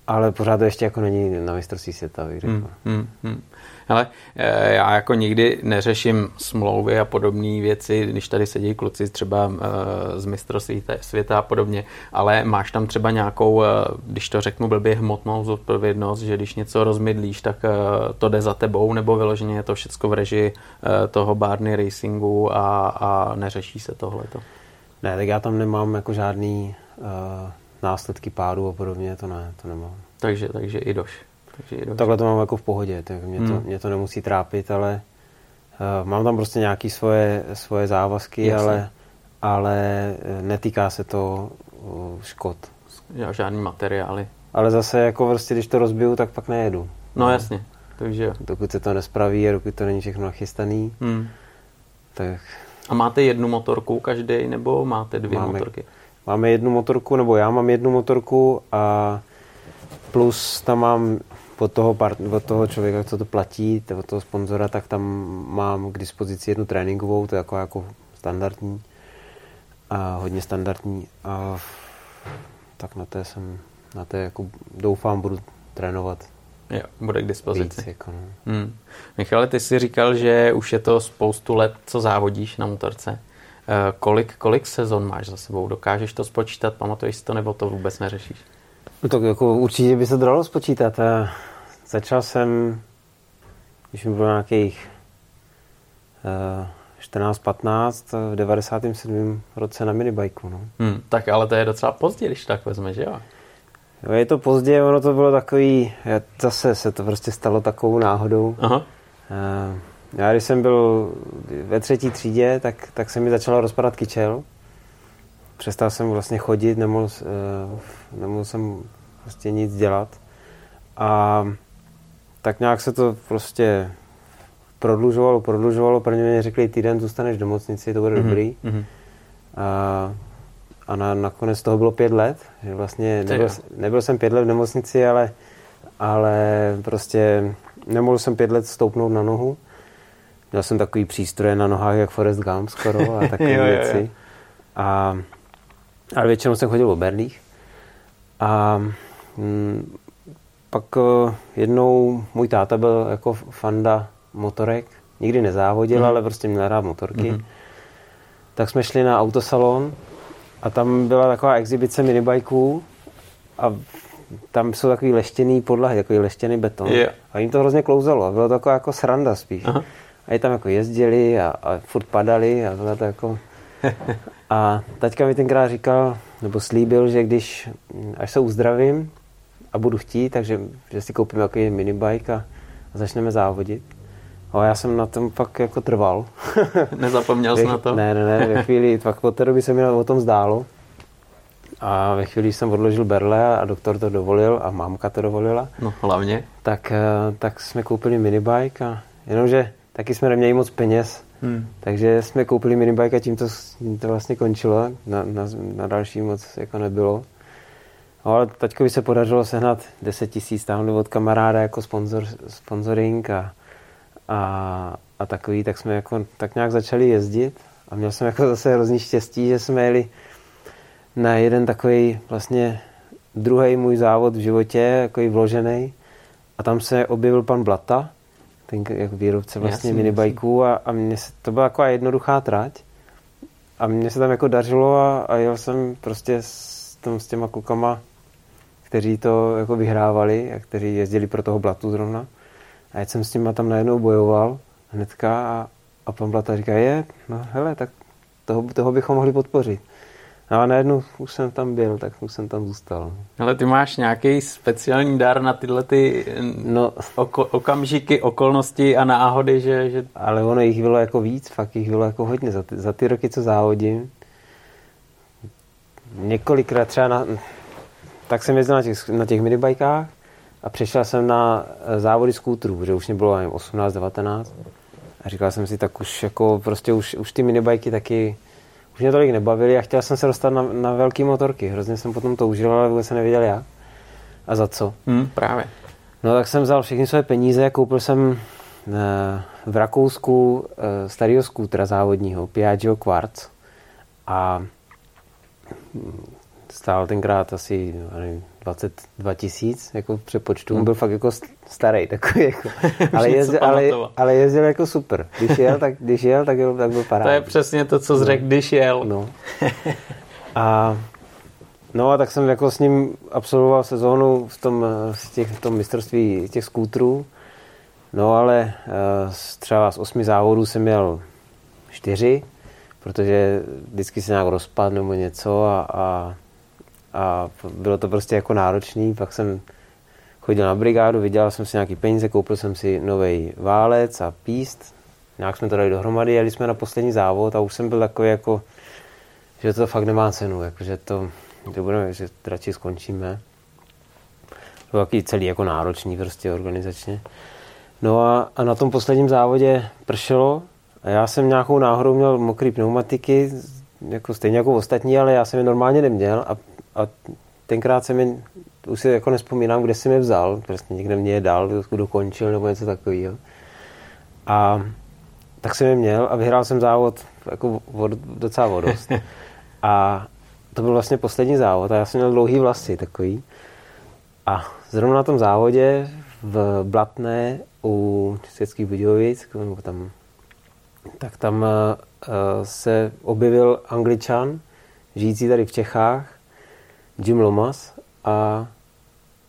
Ale pořád to ještě jako není na mistrovství světa. Hmm, hmm, hmm. Hele, já jako nikdy neřeším smlouvy a podobné věci, když tady sedí kluci třeba z mistrovství světa a podobně, ale máš tam třeba nějakou, když to řeknu blbě, hmotnou zodpovědnost, že když něco rozmydlíš, tak to jde za tebou, nebo vyloženě je to všecko v režii toho Barni Racingu a, a neřeší se tohleto? Ne, tak já tam nemám jako žádný... Uh... následky pádu a podobně, to ne, to nemám. Takže, takže i doš. Takže i doš. Takhle to mám jako v pohodě, tak mě, hmm. to, mě to nemusí trápit, ale uh, mám tam prostě nějaké svoje, svoje závazky, ale, ale netýká se to uh, škod. Já žádný materiály. Ale zase jako prostě, když to rozbiju, tak pak nejedu. No ne? Jasně, takže jo. Dokud se to nespraví a dokud to není všechno nachystaný, hmm. tak... A máte jednu motorku každý, nebo máte dvě Máme. motorky? Máme jednu motorku, nebo já mám jednu motorku a plus tam mám od toho, part, od toho člověka, co to platí, od toho sponzora, tak tam mám k dispozici jednu tréninkovou, to je jako, jako standardní, a hodně standardní. A tak na té jsem, na té jako doufám, budu trénovat. Jo, bude k dispozici. Víc, jako no. hmm. Michale, ty jsi říkal, že už je to spoustu let, co závodíš na motorce. Kolik, kolik sezon máš za sebou? Dokážeš to spočítat? Pamatuješ si to, nebo to vůbec neřešíš? No tak jako určitě by se to dalo spočítat. Já začal jsem, když mi bylo nějakých čtrnáct patnáct, v devadesátém sedmém roce na minibajku. No. Hmm, tak ale to je docela pozdě, když tak vezmeš, jo? Jo, je to pozdě, ono to bylo takový, zase se to prostě stalo takovou náhodou. Aha. Uh, Já když jsem byl ve třetí třídě, tak, tak se mi začalo rozpadat kyčel. Přestal jsem vlastně chodit, nemohl, nemohl jsem prostě nic dělat. A tak nějak se to prostě prodlužovalo, prodlužovalo. Prvně mě řekli, týden zůstaneš v nemocnici, to bude mm-hmm. dobrý. Mm-hmm. A, a na, nakonec toho bylo pět let. Že vlastně nebyl, nebyl jsem pět let v nemocnici, ale, ale prostě nemohl jsem pět let stoupnout na nohu. Měl jsem takový přístroje na nohách, jak Forrest Gump skoro a takové věci. A, ale většinou jsem chodil o berlích. A m, pak jednou můj táta byl jako fanda motorek. Nikdy nezávodil, mm. ale prostě měl rád motorky. Mm. Tak jsme šli na autosalon a tam byla taková exibice minibajků a tam jsou takový leštěný podlahy, takový leštěný beton. Yeah. A jim to hrozně klouzalo a bylo to jako, jako sranda spíš. Aha. A je tam jako jezdili a, a furt padali a to jako A taťka mi tenkrát říkal, nebo slíbil, že když, až se uzdravím a budu chtít, takže že si koupím takový minibike a, a začneme závodit. A já jsem na tom fakt jako trval. Nezapomněl jsi na to? Ne, ne, ne, ve chvíli, fakt od té doby se mi o tom zdálo. A ve chvíli, když jsem odložil berle a doktor to dovolil a mámka to dovolila. No hlavně. Tak, tak jsme koupili minibike a jenomže taky jsme neměli moc peněz. Hmm. Takže jsme koupili minibike a tím to, tím to vlastně končilo. Na, na, na další moc jako nebylo. Ale taťkovi se podařilo sehnat deset tisíc tamhle od kamaráda jako sponsor, sponsoring a, a, a takový. Tak jsme jako tak nějak začali jezdit a měl jsem jako zase hrozný štěstí, že jsme jeli na jeden takový vlastně druhý můj závod v životě, takový vložený. A tam se objevil pan Blata, ten jako výrobce vlastně minibajků a, a mně se, to byla taková jednoduchá trať. A mně se tam jako dařilo a, a jel jsem prostě s, tom, s těma klukama, kteří to jako vyhrávali a kteří jezdili pro toho Blatu zrovna. A já jsem s nima tam najednou bojoval hnedka a, a pan Blata říká, je, no hele, tak toho, toho bychom mohli podpořit. No a najednou už jsem tam byl, tak už jsem tam zůstal. Ale ty máš nějaký speciální dar na tyhle ty no. oko- okamžiky, okolnosti a náhody, že, že... Ale ono jich bylo jako víc, fakt jich bylo jako hodně. Za ty, za ty roky, co závodím, několikrát třeba na, tak jsem jezdil na těch, na těch minibajkách a přešel jsem na závody skútrů, protože už mě bylo nevím, osmnáct, devatenáct. A říkal jsem si, tak už jako prostě už, už ty minibajky taky už mě tolik nebavili a chtěl jsem se dostat na, na velký motorky. Hrozně jsem potom toužil, ale vůbec jsem nevěděl jak. A za co? Hmm, právě. No tak jsem vzal všechny své peníze, koupil jsem e, v Rakousku e, starého skútra závodního, Piaggio Quartz. A stál tenkrát asi nevím, dvacet dva tisíc jako v přepočtu. Hmm. Byl fakt jako starý takový. Jako. Ale, jezdil, ale, ale jezdil jako super. Když jel, tak, když jel, tak, jel, tak byl parád. To je přesně to, co jsi řekl, no. Když jel. No. A, no a tak jsem jako s ním absolvoval sezónu v tom, v těch, v tom mistrovství těch skútrů. No ale třeba z osmi závodů jsem měl čtyři, protože vždycky se nějak rozpadl nebo něco a, a A bylo to prostě jako náročný, pak jsem chodil na brigádu, vydělal jsem si nějaký peníze, koupil jsem si nový válec a píst. Nějak jsme to dali dohromady, jeli jsme na poslední závod a už jsem byl takový jako, že to fakt nemá cenu, jako, že to, že budeme, že radši skončíme. To bylo takový celý jako náročný prostě organizačně. No a, a na tom posledním závodě pršelo a já jsem nějakou náhodou měl mokrý pneumatiky, jako stejně jako ostatní, ale já jsem je normálně neměl a A tenkrát se mi, už si jako nespomínám, kde jsem je vzal, prostě někde mě je dal, dokončil nebo něco takového. A tak jsem je měl a vyhrál jsem závod jako od, docela vodost. A to byl vlastně poslední závod a já jsem měl dlouhý vlasy takový. A zrovna na tom závodě v Blatné u Českých Budějovic, tam, tak tam uh, se objevil Angličan, žijící tady v Čechách, Jim Lomas a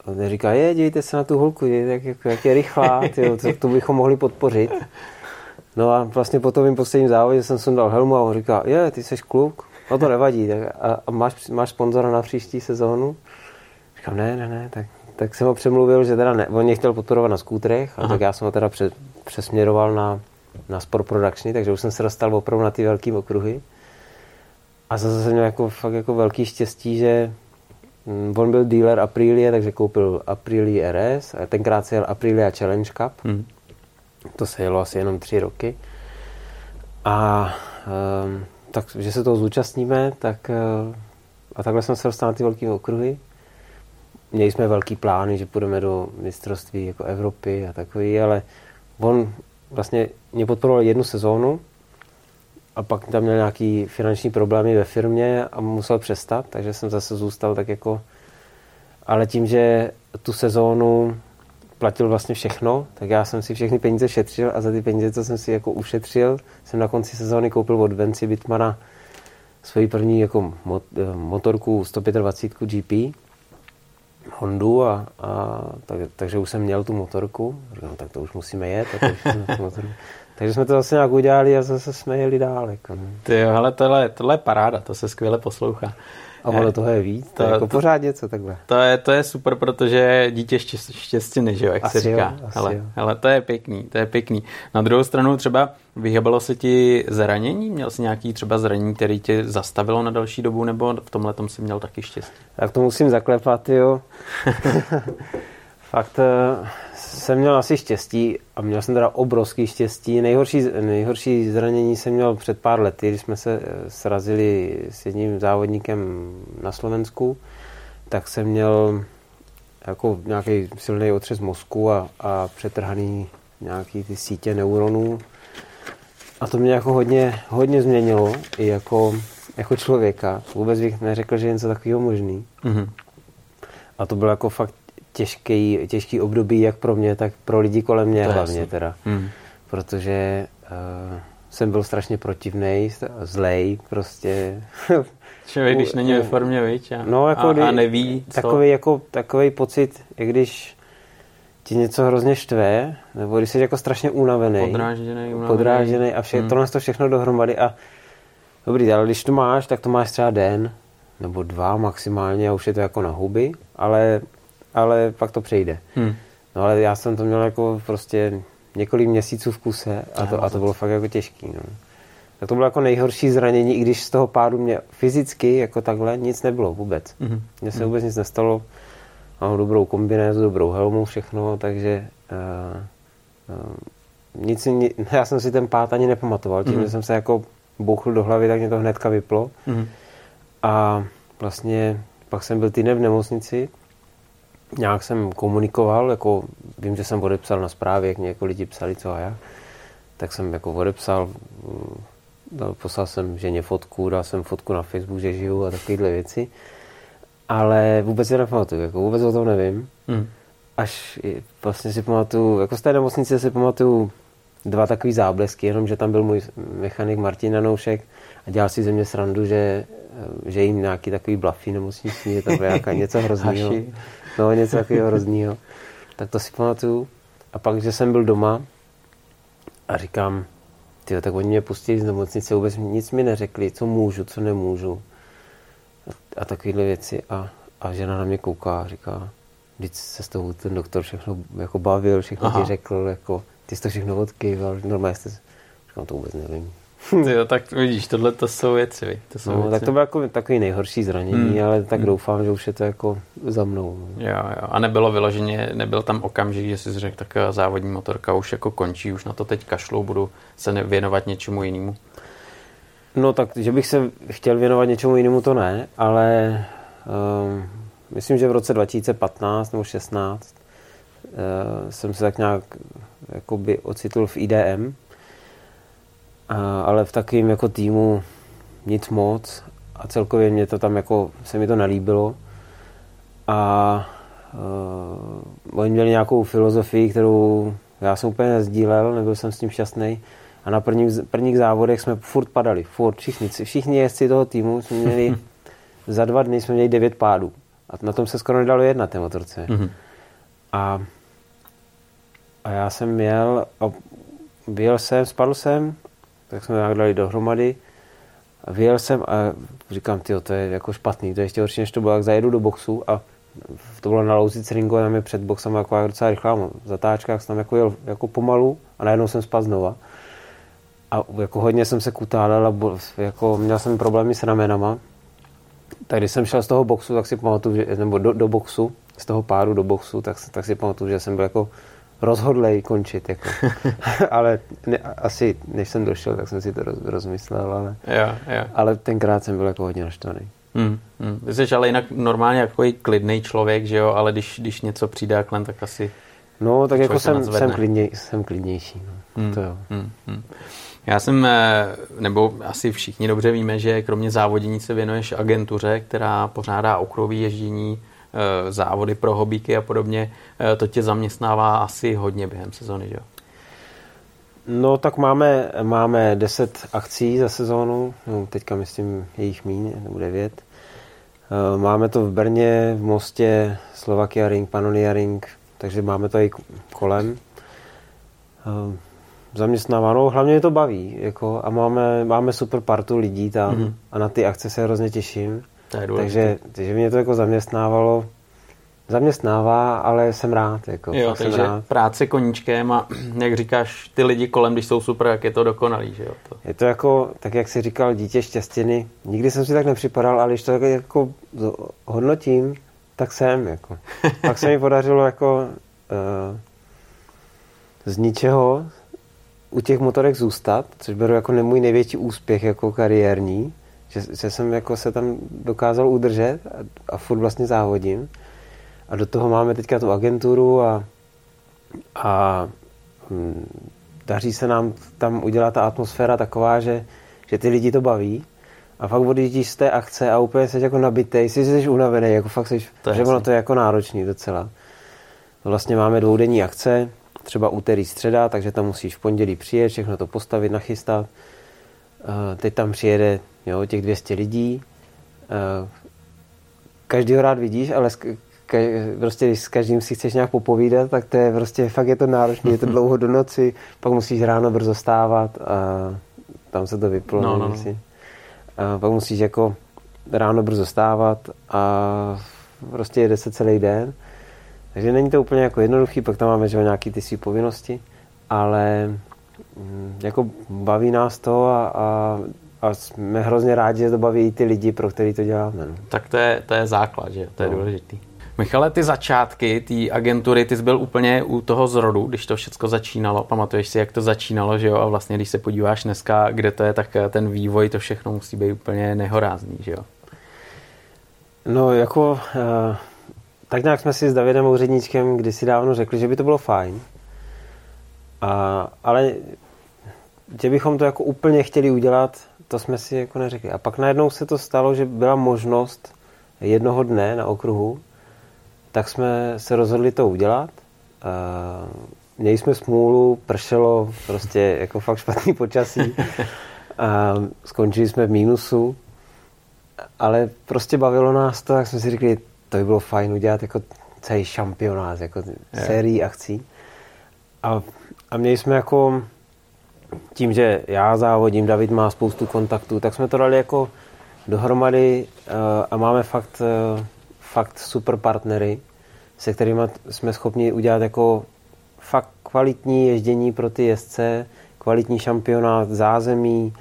on říká, je, dívejte se na tu holku, dívejte, jak, jak, jak je rychlá, tyjo, to, to bychom mohli podpořit. No a vlastně po tom posledním závodě jsem sundal helmu a on říká, je, ty jsi kluk, no to nevadí, tak a, a máš, máš sponzora na příští sezónu? Říkám, ne, ne, ne, tak, tak jsem ho přemluvil, že teda ne, on mě chtěl podporovat na skútrech, a tak já jsem ho teda pře, přesměroval na, na Sport Production, takže už jsem se dostal opravdu na ty velký okruhy. A zase jsem měl jako, fakt jako velký štěstí, že on byl dealer Aprilie, takže koupil Aprilia R S a tenkrát se jel Aprilia Challenge Cup. Hmm. To se jelo asi jenom tři roky. A e, takže se toho zúčastníme, tak e, a takhle jsme se dostali na ty velké okruhy. Měli jsme velký plány, že půjdeme do mistrovství jako Evropy a takový, ale on vlastně mě podporoval jednu sezónu a pak tam měl nějaký finanční problémy ve firmě a musel přestat, takže jsem zase zůstal tak jako... Ale tím, že tu sezónu platil vlastně všechno, tak já jsem si všechny peníze šetřil a za ty peníze, co jsem si jako ušetřil, jsem na konci sezóny koupil od Venci Bitmana svoji první jako motorku sto dvacet pět gé pé Hondu a, a tak, takže už jsem měl tu motorku. Říkám, no, tak to už musíme jet. Tak už takže jsme to zase nějak udělali a zase jsme jeli dál. Jako. Ty jo, hele, tohle, tohle je paráda, to se skvěle poslouchá. A ono toho je víc, to, to, jako to, pořád něco takhle. To je, to je super, protože dítě štěst, štěstiny, že jo, jak asi se říká. Jo, hele, hele, to je pěkný, to je pěkný. Na druhou stranu třeba vyhybalo se ti zranění? Měl jsi nějaký třeba zranění, který tě zastavilo na další dobu, nebo v tomhletom jsi měl taky štěstí? Tak to musím zaklepat, jo. Fakt jsem měl asi štěstí a měl jsem teda obrovský štěstí. Nejhorší, nejhorší zranění jsem měl před pár lety, když jsme se srazili s jedním závodníkem na Slovensku, tak jsem měl jako nějaký silný otřes mozku a, a přetrhaný nějaký ty sítě neuronů. A to mě jako hodně, hodně změnilo i jako, jako člověka. Vůbec bych neřekl, že je něco takového možný. Mm-hmm. A to bylo jako fakt těžký, těžký období, jak pro mě, tak pro lidi kolem mě hlavně teda. Mm. Protože uh, jsem byl strašně protivnej, zlej, prostě. Člověk, když není ve formě, viď? A, no, jako, a, a neví, takový, co? Jako, takový pocit, i když ti něco hrozně štve, nebo když jsi jako strašně unavený. Podrážděnej, unavený. Podrážděnej a vše, mm. tohle to všechno dohromady. A dobrý, ale když to máš, tak to máš třeba den, nebo dva maximálně a už je to jako na huby, ale ale pak to přejde. Hmm. No ale já jsem to měl jako prostě několik měsíců v kuse a to, a to bylo fakt jako těžký. No. Tak to bylo jako nejhorší zranění, i když z toho pádu mě fyzicky jako takhle nic nebylo vůbec. Hmm. Mně se hmm. vůbec nic nestalo. Mám dobrou kombinézu, dobrou helmu, všechno, takže uh, uh, nic, ni, já jsem si ten pád ani nepamatoval. Tím, hmm. že jsem se jako bouchl do hlavy, tak mě to hnedka vyplo. Hmm. A vlastně pak jsem byl týden v nemocnici. Nějak jsem komunikoval, jako vím, že jsem odepsal na zprávě, jak mě jako lidi psali, co a já. Tak jsem jako odepsal, dal, poslal jsem ženě fotku, dal jsem fotku na Facebook, že žiju a takovéhle věci. Ale vůbec je nepamatuju, jako vůbec o tom nevím. Hmm. Až vlastně si pamatuju, jako z té nemocnice si pamatuju dva takový záblesky, jenomže tam byl můj mechanik Martin Nanoušek a dělal si ze mě srandu, že, že jim nějaký takový blafí nemocniční, je tam nějaká něco hroznýho. No, něco takového hroznýho. Tak to si pamatuju. A pak, že jsem byl doma a říkám, tyjo, tak oni mě pustili z nemocnice, vůbec nic mi neřekli, co můžu, co nemůžu. A, a takovéhle věci. A, a žena na mě kouká a říká, vždyť se s toho ten doktor všechno jako bavil, všechno Aha. ti řekl, jako, ty jsi to všechno odkýval, normálně jste... Říkám, to vůbec nevím. Jo, tak vidíš, tohle to jsou věci. To jsou no, věci. Tak to bylo jako takový nejhorší zranění, hmm. ale tak doufám, že už je to jako za mnou. Jo, jo. A nebylo vyloženě, nebyl tam okamžik, že jsi řekl, tak závodní motorka už jako končí, už na to teď kašlou, budu se věnovat něčemu jinému. No tak, že bych se chtěl věnovat něčemu jinému, to ne, ale um, myslím, že v roce dva tisíce patnáct nebo šestnáct uh, jsem se tak nějak jakoby ocitl v I D M, A, ale v takovém jako týmu nic moc a celkově mě to tam jako, se mi to nelíbilo a uh, oni měli nějakou filozofii, kterou já jsem úplně nezdílel, nebyl jsem s tím šťastný. A na prvních, prvních závodech jsme furt padali, furt, všichni, všichni jezdci toho týmu jsme měli, za dva dny jsme měli devět pádů a na tom se skoro nedalo jednat té motorce. a, a já jsem jel a vyjel jsem, spadl jsem, tak jsme nějak dali dohromady a vyjel jsem a říkám, tyjo, to je jako špatný, to je ještě horší, než to bylo, jak zajedu do boxu a to bylo na Louzic Ringu a tam je před boxem jako docela rychlá zatáčka, jak jsem tam jako jel jako pomalu a najednou jsem spadl znova a jako hodně jsem se kutálel a bo, jako měl jsem problémy s ramenama, tak když jsem šel z toho boxu, tak si pamatuju, že, nebo do, do boxu, z toho pádu do boxu, tak, tak si pamatuju, že jsem byl jako rozhodlej končit, jako. Ale ne, asi než jsem došel, tak jsem si to roz, rozmyslel, ale, jo, jo. ale tenkrát jsem byl jako hodně naštvaný. Mm, mm. Jsi ale jinak normálně jako klidný člověk, že jo, ale když, když něco přijde jaklen, tak asi... No, tak jako jsem, jsem, klidněj, jsem klidnější. No. Mm, to jo. Mm, mm. Já jsem, nebo asi všichni dobře víme, že kromě závodění se věnuješ agentuře, která pořádá okruhové ježdění, závody pro hobíky a podobně, to tě zaměstnává asi hodně během sezóny, jo? No tak máme, máme deset akcí za sezónu, no, teďka myslím jejich míň, nebo devět. Máme to v Brně, v Mostě, Slovakia Ring, Panonia Ring, takže máme to i kolem. Zaměstnáváno, hlavně mě to baví, jako, a máme, máme super partu lidí tam, mm-hmm. a na ty akce se hrozně těším. Takže, takže mě to jako zaměstnávalo, zaměstnává, ale jsem rád. Jako, jo, jsem takže rád. Práce koníčkem a jak říkáš, ty lidi kolem, když jsou super, jak je to dokonalý. Že jo, to. Je to jako, tak jak jsi říkal, dítě štěstěny. Nikdy jsem si tak nepřipadal, ale když to jako, jako hodnotím, tak jsem. Jako. Pak se mi podařilo jako uh, z ničeho u těch motorek zůstat, což beru jako můj největší úspěch jako kariérní, že, že jsem jako se tam dokázal udržet a, a furt vlastně závodím. A do toho máme teďka tu agenturu a, a hm, daří se nám tam udělat ta atmosféra taková, že, že ty lidi to baví. A fakt odjíždíš z té akce a úplně jsi jako nabitej, jsi, jsi unavený, jako fakt jsi, to že ono to je jako náročný docela. Vlastně máme dvoudenní akce, třeba úterý, středa, takže tam musíš v pondělí přijet, všechno to postavit, nachystat. Teď tam přijede, jo, těch dvě stě lidí. Každýho rád vidíš, ale Ka- prostě když s každým si chceš nějak popovídat, tak to je prostě, fakt je to náročné, je to dlouho do noci, pak musíš ráno brzo stávat a tam se to vyplo. No, no. A pak musíš jako ráno brzo stávat a prostě jede se celý den. Takže není to úplně jako jednoduchý, pak tam máme, že, nějaké ty své povinnosti, ale jako baví nás to a, a a jsme hrozně rádi, že to baví i ty lidi, pro který to děláme. Tak to je, to je základ, že? To je no. důležitý. Michale, ty začátky, ty agentury, ty jsi byl úplně u toho zrodu, když to všechno začínalo. Pamatuješ si, jak to začínalo, že jo? A vlastně, když se podíváš dneska, kde to je, tak ten vývoj, to všechno musí být úplně nehorázný, že jo? No, jako... Tak nějak jsme si s Davidem Uředníčkem kdysi dávno řekli, že by to bylo fajn. A, ale... Že bychom to jako úplně chtěli udělat, to jsme si jako neřekli. A pak najednou se to stalo, že byla možnost jednoho dne na okruhu, tak jsme se rozhodli to udělat. Měli jsme smůlu, pršelo, prostě jako fakt špatný počasí. A skončili jsme v mínusu, ale prostě bavilo nás to, tak jsme si řekli, to by bylo fajn udělat jako celý šampionát, jako sérii akcí. A, a měli jsme jako... Tím, že já závodím, David má spoustu kontaktů, tak jsme to dali jako dohromady a máme fakt, fakt super partnery, se kterými jsme schopni udělat jako fakt kvalitní ježdění pro ty jezdce, kvalitní šampionát, zázemí.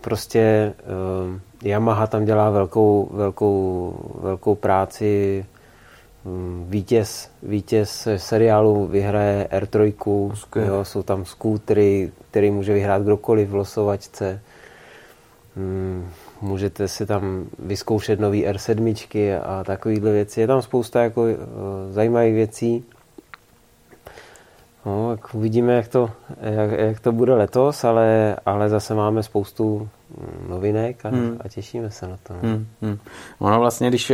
Prostě Yamaha tam dělá velkou, velkou, velkou práci. Vítěz, vítěz seriálu vyhraje er tři, jo, jsou tam skútry, který může vyhrát kdokoliv v losovačce. Můžete si tam vyzkoušet nový er sedm a takovýhle věci. Je tam spousta jako zajímavých věcí. No, tak uvidíme, jak to, jak, jak to bude letos, ale, ale zase máme spoustu novinek a, hmm. a těšíme se na to. Hmm, hmm. Ono vlastně, když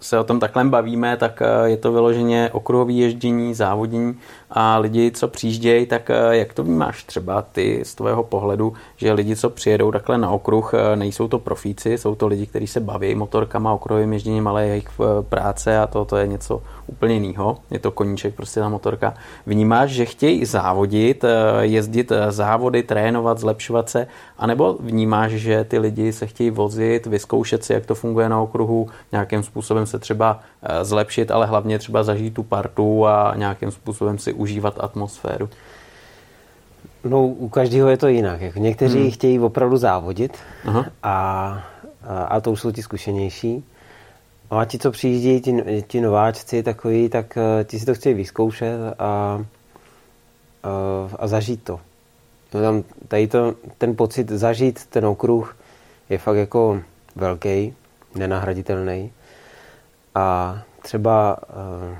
se o tom takhle bavíme, tak je to vyloženě okruhový ježdění, závodění a lidi, co přijíždějí, tak jak to vnímáš třeba ty z tvého pohledu, že lidi, co přijedou takhle na okruh, nejsou to profíci, jsou to lidi, kteří se baví motorkama, okruhovým ježděním, ale jejich práce a to, to je něco úplně jiného. Je to koníček, prostě ta motorka. Vnímáš, že chtějí závodit, jezdit závody, trénovat, zlepšovat se, anebo vnímáš, že ty lidi se chtějí vozit, vyzkoušet si, jak to funguje na okruhu, nějakým způsobem se třeba zlepšit, ale hlavně třeba zažít tu partu a nějakým způsobem si užívat atmosféru? No, u každého je to jinak. Jako někteří hmm. chtějí opravdu závodit a, a, a to už jsou ti zkušenější. A ti, co přijíždí, ti, ti nováčci takový, tak ti si to chtějí vyzkoušet a, a, a zažít to. No tam, tady to, ten pocit zažít ten okruh je fakt jako velký, nenahraditelný. A třeba uh,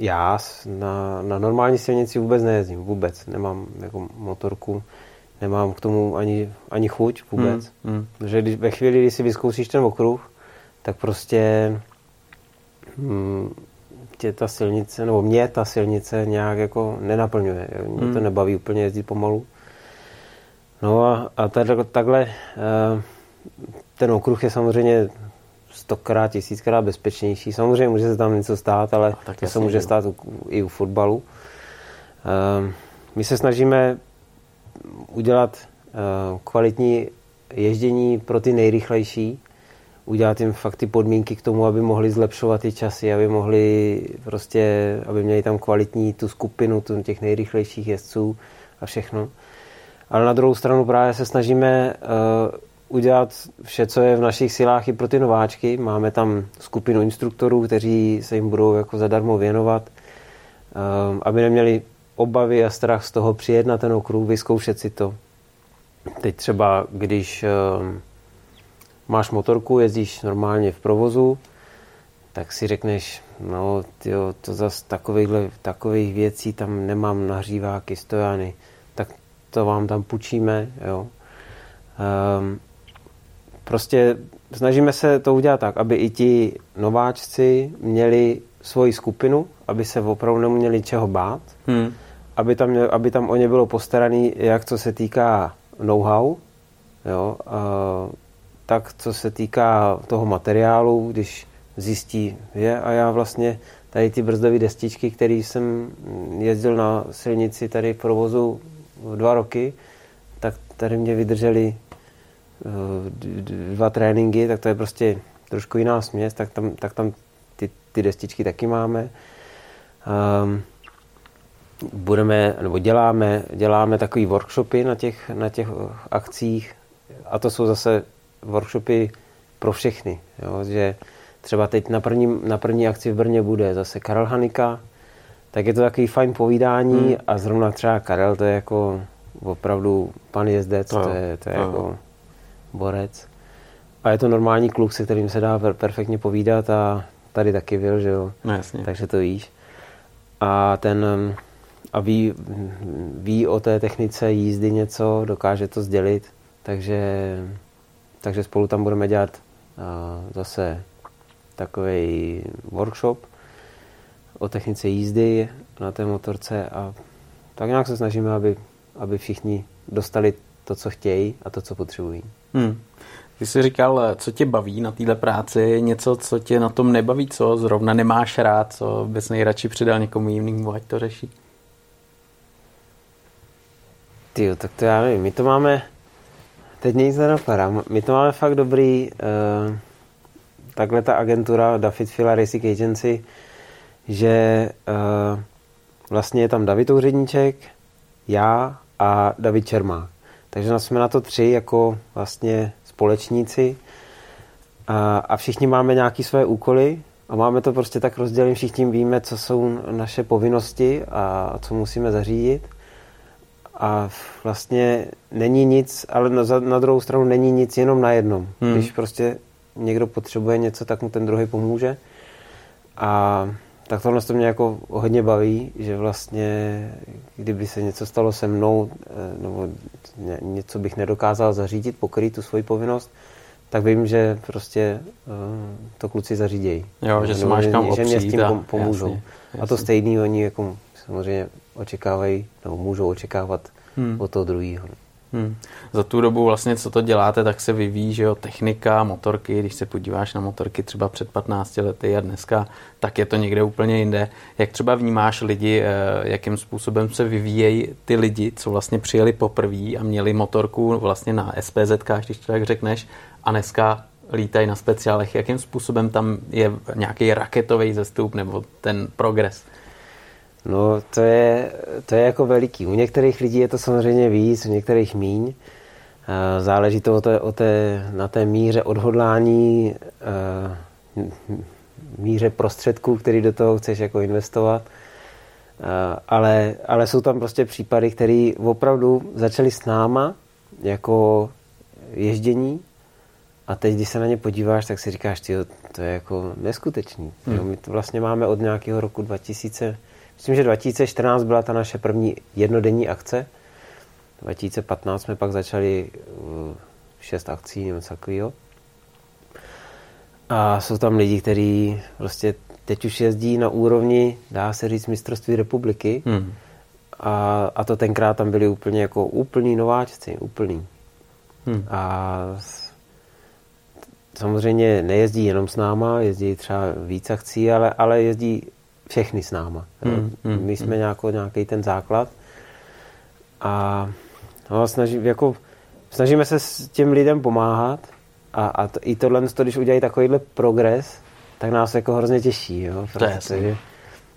já na, na normální silnici vůbec nejezdím, vůbec. Nemám jako motorku, nemám k tomu ani, ani chuť vůbec. Mm, mm. Protože když, ve chvíli, kdy si vyzkoušíš ten okruh, tak prostě mm, tě ta silnice, nebo mě ta silnice nějak jako nenaplňuje. Mě hmm. to nebaví úplně jezdit pomalu. No a, a tady, takhle ten okruh je samozřejmě stokrát, tisíckrát bezpečnější. Samozřejmě může se tam něco stát, ale no, to se může stát u, i u fotbalu. Uh, my se snažíme udělat uh, kvalitní ježdění pro ty nejrychlejší, udělat jim fakt ty podmínky k tomu, aby mohli zlepšovat ty časy, aby mohli prostě, aby měli tam kvalitní tu skupinu tu, těch nejrychlejších jezdců a všechno. Ale na druhou stranu právě se snažíme uh, udělat vše, co je v našich silách i pro ty nováčky. Máme tam skupinu instruktorů, kteří se jim budou jako zadarmo věnovat, um, aby neměli obavy a strach z toho přijet na ten okruh, vyzkoušet si to. Teď třeba, když um, máš motorku, jezdíš normálně v provozu, tak si řekneš, no tyjo, to zase takovýchhle, takových věcí tam nemám, nahříváky, stojány, tak to vám tam půjčíme, jo. Um, Prostě snažíme se to udělat tak, aby i ti nováčci měli svoji skupinu, aby se opravdu neměli čeho bát, hmm. aby, tam, aby tam o ně bylo postaraný, jak co se týká know-how, jo, a tak co se týká toho materiálu, když zjistí, je, a já vlastně tady ty brzdové destičky, které jsem jezdil na silnici tady v provozu dva roky, tak tady mě vydrželi dva tréninky, tak to je prostě trošku jiná směs, tak tam, tak tam ty, ty destičky taky máme. Um, budeme, nebo děláme, děláme takový workshopy na těch, na těch akcích a to jsou zase workshopy pro všechny, jo? Že třeba teď na první, na první akci v Brně bude zase Karel Hanika, tak je to takový fajn povídání hmm. a zrovna třeba Karel, to je jako opravdu pan jezdec, no, to je, to je no. jako borec. A je to normální kluk, se kterým se dá perfektně povídat a tady taky byl, že jo. No, jasně. Takže to víš. A ten a ví, ví o té technice jízdy něco, dokáže to sdělit, takže, takže spolu tam budeme dělat zase takový workshop o technice jízdy na té motorce a tak nějak se snažíme, aby, aby všichni dostali to, co chtějí a to, co potřebují. Hmm. Ty jsi říkal, co tě baví na této práci, něco, co tě na tom nebaví, co zrovna nemáš rád, co bys nejradši předal někomu jinému, ať to řeší? Tyjo, tak to já nevím. My to máme, teď mě nic nenapadá, my to máme fakt dobrý, uh, takhle ta agentura David Fila Racing Agency, že uh, vlastně je tam David Uředníček, já a David Čermák. Takže jsme na to tři jako vlastně společníci a, a všichni máme nějaké své úkoly a máme to prostě tak rozdělené, všichni víme, co jsou naše povinnosti a, a co musíme zařídit a vlastně není nic, ale na, na druhou stranu není nic jenom na jednom. Hmm. Když prostě někdo potřebuje něco, tak mu ten druhý pomůže a tak tohle to mě jako hodně baví, že vlastně, kdyby se něco stalo se mnou, nebo něco bych nedokázal zařídit, pokrýt tu svoji povinnost, tak vím, že prostě to kluci zařídějí. Jo, že se máš kam opřít. Že mě s tím pomůžou. Jasně, jasně. A to stejný oni jako samozřejmě očekávají, nebo můžou očekávat hmm. od toho druhého. Hmm. Za tu dobu vlastně, co to děláte, tak se vyvíjí, že jo, technika, motorky, když se podíváš na motorky třeba před patnácti lety a dneska, tak je to někde úplně jinde. Jak třeba vnímáš lidi, jakým způsobem se vyvíjejí ty lidi, co vlastně přijeli poprvé a měli motorku vlastně na SPZkách, když to tak řekneš, a dneska lítají na speciálech. Jakým způsobem tam je nějaký raketový zestup nebo ten progres? No, to je, to je jako veliký. U některých lidí je to samozřejmě víc, u některých míň. Záleží to o té, o té, na té míře odhodlání, míře prostředků, který do toho chceš jako investovat. Ale, ale jsou tam prostě případy, které opravdu začaly s náma jako ježdění a teď, když se na ně podíváš, tak si říkáš, tyjo, to je jako neskutečný. Hmm. My to vlastně máme od nějakého roku dva tisíce. Myslím, že dva tisíce čtrnáct byla ta naše první jednodenní akce. dva tisíce patnáct jsme pak začali šest akcí nebo takového. A jsou tam lidi, kteří prostě teď už jezdí na úrovni, dá se říct, mistrovství republiky. Hmm. A, a to tenkrát tam byli úplně jako úplní nováčci, úplný. Hmm. A samozřejmě nejezdí jenom s náma, jezdí třeba víc akcí, ale, ale jezdí všechny s náma. Mm, mm, My jsme mm. nějaký ten základ a no, snaží, jako, snažíme se s těm lidem pomáhat a, a to, i tohle, když udělají takovýhle progres, tak nás jako hrozně těší. Jo, protože,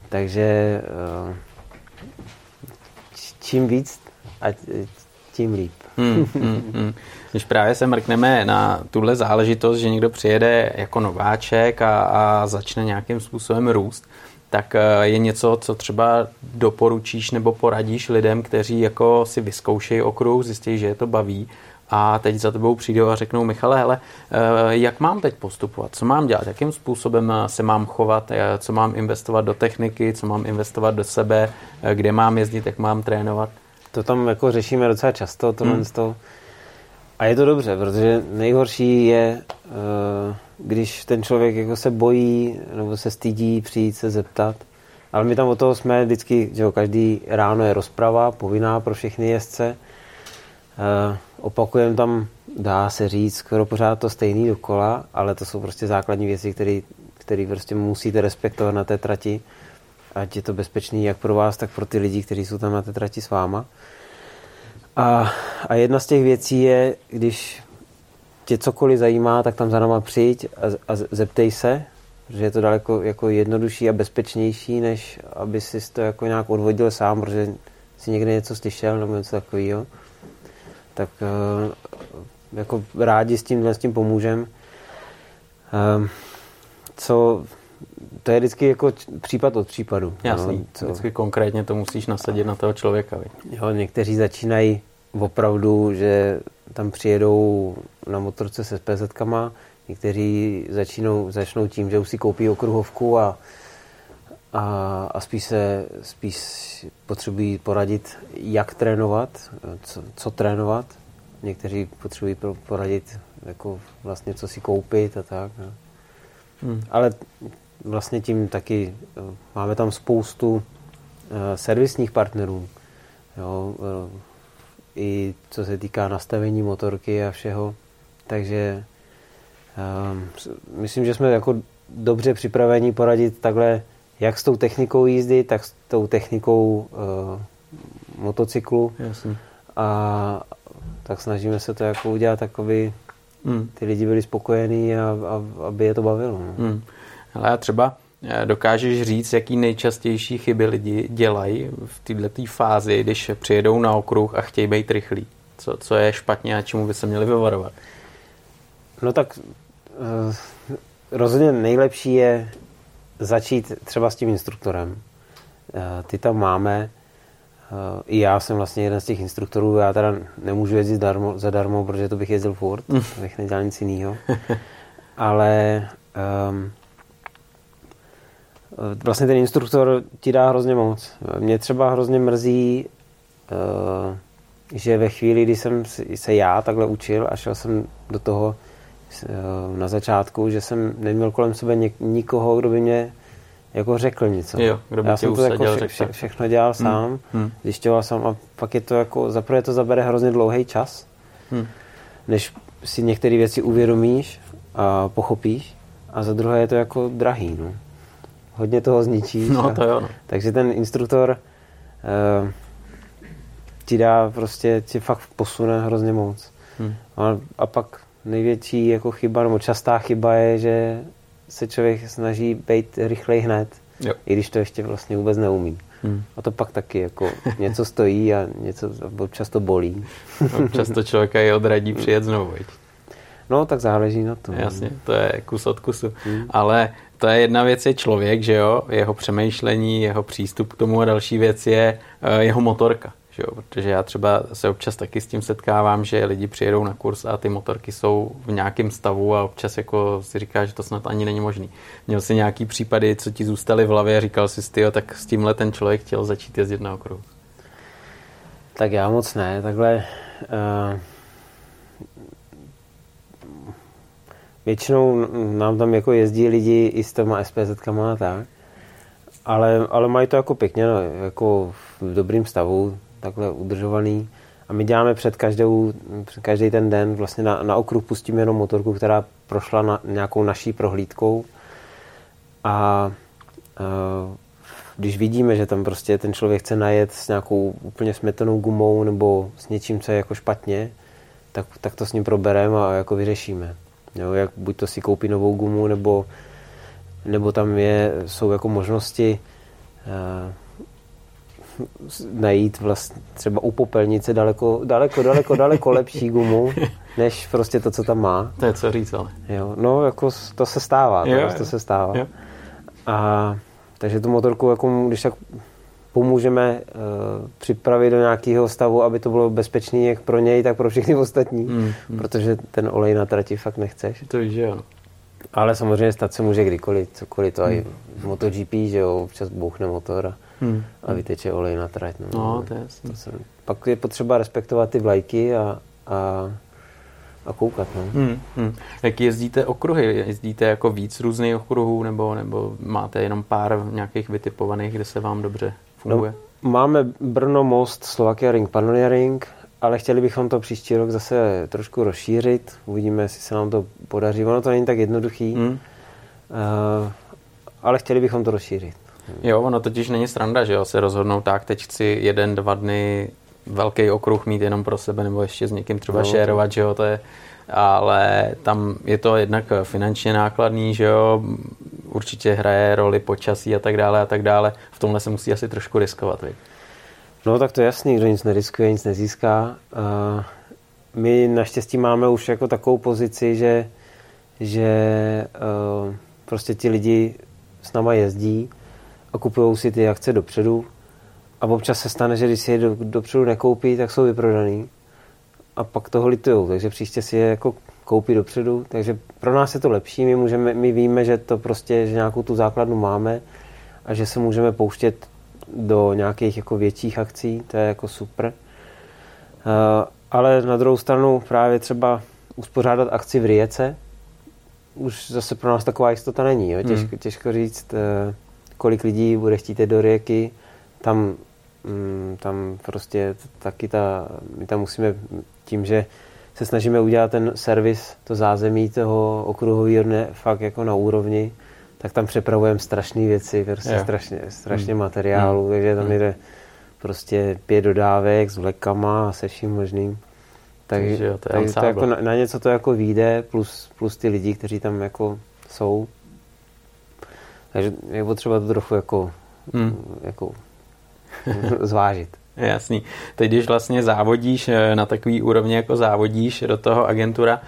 takže čím víc a tím líp. Hmm, hmm, hmm. Když právě se mrkneme na tuhle záležitost, že někdo přijede jako nováček a, a začne nějakým způsobem růst, tak je něco, co třeba doporučíš nebo poradíš lidem, kteří jako si vyzkoušejí okruh, zjistí, že je to baví a teď za tebou přijdou a řeknou: Michale, hele, jak mám teď postupovat, co mám dělat, jakým způsobem se mám chovat, co mám investovat do techniky, co mám investovat do sebe, kde mám jezdit, jak mám trénovat? To tam jako řešíme docela často, tohle hmm. to. A je to dobře, protože nejhorší je, když ten člověk jako se bojí nebo se stydí přijít se zeptat. Ale my tam od toho jsme vždycky, že jo, každý ráno je rozprava, povinná pro všechny jezdce. Opakujeme tam, dá se říct, skoro pořád to stejný dokola, ale to jsou prostě základní věci, které, které prostě musíte respektovat na té trati. Ať je to bezpečný jak pro vás, tak pro ty lidi, kteří jsou tam na té trati s váma. A, a jedna z těch věcí je, když tě cokoliv zajímá, tak tam za náma přijď a, a zeptej se, protože je to daleko jako jednodušší a bezpečnější, než aby si to jako nějak odvodil sám, protože si někde něco slyšel nebo něco takového. Tak jako rádi s tím, s tím pomůžem. Co... To je vždycky jako případ od případu. Jasný, no, co... vždycky konkrétně to musíš nasadit a... na toho člověka. Jo, někteří začínají opravdu, že tam přijedou na motorce se SPZ-kama, někteří začínou, začnou tím, že už si koupí okruhovku a, a, a spíš, se, spíš potřebují poradit, jak trénovat, co, co trénovat. Někteří potřebují poradit, jako vlastně, co si koupit a tak. No. Hmm. Ale vlastně tím taky máme tam spoustu uh, servisních partnerů. Jo, uh, i co se týká nastavení motorky a všeho. Takže uh, myslím, že jsme jako dobře připraveni poradit takhle, jak s tou technikou jízdy, tak s tou technikou uh, motocyklu. Jasně. A tak snažíme se to jako udělat takový, hmm. ty lidi byli spokojení a, a aby je to bavilo. No. Hmm. Ale třeba dokážeš říct, jaký nejčastější chyby lidi dělají v této fázi, když přijedou na okruh a chtějí být rychlí? Co, co je špatně a čemu by se měli vyvarovat? No tak rozhodně nejlepší je začít třeba s tím instruktorem. Ty tam máme. I já jsem vlastně jeden z těch instruktorů. Já teda nemůžu jezdit darmo, zadarmo, protože to bych jezdil furt. To bych nedělal nic jinýho. Ale... Um, vlastně ten instruktor ti dá hrozně moc. Mě třeba hrozně mrzí, že ve chvíli, kdy jsem se já takhle učil a šel jsem do toho na začátku, že jsem neměl kolem sebe nikoho, kdo by mě jako řekl něco. Jo, kdo by já jsem to jako vše, vše, všechno dělal sám, hmm. Hmm. zjišťoval sám a pak je to jako, zaprvé to zabere hrozně dlouhý čas, hmm. než si některé věci uvědomíš a pochopíš a za druhé je to jako drahý, no. Hodně toho zničíš. No, to jo. Takže ten instruktor uh, ti dá prostě, ti fakt posune hrozně moc. Hmm. A, a pak největší jako chyba, nebo častá chyba je, že se člověk snaží být rychlej hned, jo. i když to ještě vlastně vůbec neumí. Hmm. A to pak taky jako něco stojí a něco občas to bolí. Občas to člověka je odradí přijet znovu. Veď. No, tak záleží na tom. Jasně, to je kus od kusu. Hmm. Ale to je jedna věc, je člověk, že jo, jeho přemýšlení, jeho přístup k tomu a další věc je jeho motorka, že jo, protože já třeba se občas taky s tím setkávám, že lidi přijedou na kurz a ty motorky jsou v nějakém stavu a občas jako si říká, že to snad ani není možný. Měl jsi nějaký případy, co ti zůstaly v hlavě a říkal jsi, tyjo, tak s tímhle ten člověk chtěl začít jezdit na okruh? Tak já moc ne, takhle... Uh... Většinou nám tam jako jezdí lidi i s těma SPZ-kama a tak, ale, ale mají to jako pěkně, no, jako v dobrým stavu, takhle udržovaný. A A my děláme před každou, před každý ten den, vlastně na, na okruh pustíme jenom motorku, která prošla na, nějakou naší prohlídkou. A, a když vidíme, že tam prostě ten člověk chce najet s nějakou úplně smetanou gumou nebo s něčím, co je jako špatně, tak, tak to s ním probereme a jako vyřešíme. Jo, jak buď to si koupí novou gumu, nebo, nebo tam je, jsou jako možnosti a, najít vlastně třeba u popelnice daleko, daleko, daleko, daleko lepší gumu, než prostě to, co tam má. To je co říct, ale. Jo, no, jako to se stává. Jo, to, to se stává. Jo. A takže tu motorku, jako, když tak pomůžeme uh, připravit do nějakého stavu, aby to bylo bezpečné jak pro něj, tak pro všechny ostatní. Mm, mm. Protože ten olej na trati fakt nechceš. To víš, že jo. Ale samozřejmě stát se může kdykoliv, cokoliv to. Mm. I v MotoGP, že jo, občas bouchne motor a, mm. a vyteče olej na trať. No, no to je to se, pak je potřeba respektovat ty vlajky a, a, a koukat. No. Mm, mm. Jak jezdíte okruhy? Jezdíte jako víc různých okruhů, nebo, nebo máte jenom pár nějakých vytipovaných, kde se vám dobře funguje? No, máme Brno, Most, Slovakia Ring, Barni Ring, ale chtěli bychom to příští rok zase trošku rozšířit. Uvidíme, jestli se nám to podaří. Ono to není tak jednoduchý, mm. uh, ale chtěli bychom to rozšířit. Jo, ono totiž není sranda, že jo, se rozhodnou tak, teď chci jeden, dva dny velký okruh mít jenom pro sebe, nebo ještě s někým třeba no, šérovat, že jo, to je, ale tam je to jednak finančně nákladný, že jo, určitě hraje roli počasí a tak dále a tak dále, v tomhle se musí asi trošku riskovat, víc. No tak to je jasný, kdo nic neriskuje, nic nezíská. A my naštěstí máme už jako takovou pozici, že, že uh, prostě ti lidi s náma jezdí a kupují si ty akce dopředu a občas se stane, že když si je do, dopředu nekoupí, tak jsou vyprodaný a pak toho litujou, takže příště si je jako koupí dopředu, takže pro nás je to lepší, my, můžeme, my víme, že to prostě, že nějakou tu základnu máme a že se můžeme pouštět do nějakých jako větších akcí, to je jako super. Uh, ale na druhou stranu právě třeba uspořádat akci v Rijece už zase pro nás taková jistota není, jo? Těžko, těžko říct, uh, kolik lidí bude chtít do Rijeky, tam, mm, tam prostě taky ta, my tam musíme tím, že se snažíme udělat ten servis, to zázemí toho okruhového dne fakt jako na úrovni, tak tam přepravujeme strašné věci, prostě strašně, strašně mm. materiálu, takže tam mm. jde prostě pět dodávek s vlekama a se vším možným. Tak, takže jo, to je tak, to jako na, na něco to jako vyjde, plus, plus ty lidi, kteří tam jako jsou. Takže je potřeba to trochu jako, hmm. jako zvážit. Jasný. Teď, když vlastně závodíš na takový úrovni, jako závodíš do toho agentura,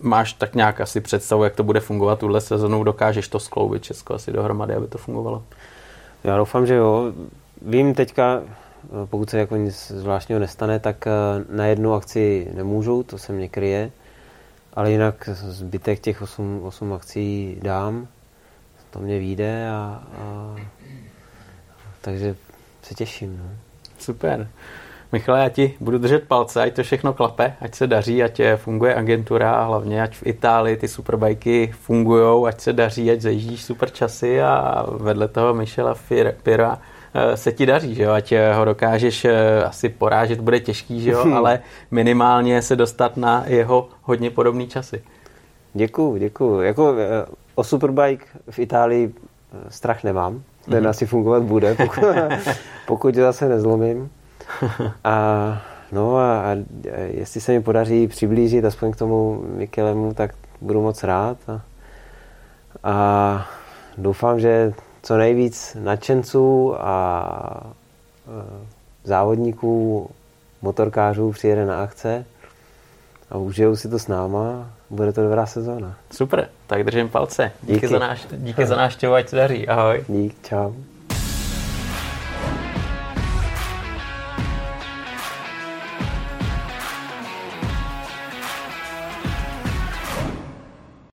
máš tak nějak asi představu, jak to bude fungovat tuhle sezonu? Dokážeš to skloubit Česko asi dohromady, aby to fungovalo? Já doufám, že jo. Vím teďka, pokud se jako nic zvláštního nestane, tak na jednu akci nemůžu, to se mě kryje, ale jinak zbytek těch osm akcí dám. To mě vyjde a, a takže se těším. No. Super. Michale, já ti budu držet palce, ať to všechno klape, ať se daří, ať funguje agentura a hlavně, ať v Itálii ty superbajky fungujou, ať se daří, ať zajíždíš super časy a vedle toho Michela Pirra se ti daří, že jo? Ať ho dokážeš asi porážet, bude těžký, že jo? Ale minimálně se dostat na jeho hodně podobný časy. Děkuju, děkuju. Jako... O Superbike v Itálii strach nemám. Ten mm-hmm. asi fungovat bude, pokud, pokud zase nezlomím. A, no a, a jestli se mi podaří přiblížit aspoň k tomu Michelemu, tak budu moc rád. A, a doufám, že co nejvíc nadšenců a, a závodníků, motorkářů přijede na akce a užijou si to s náma. Bude to dobrá sezóna. Super, tak držím palce. Díky, díky za náš, díky za návštěvu, ať se daří. Ahoj. Dík, čau.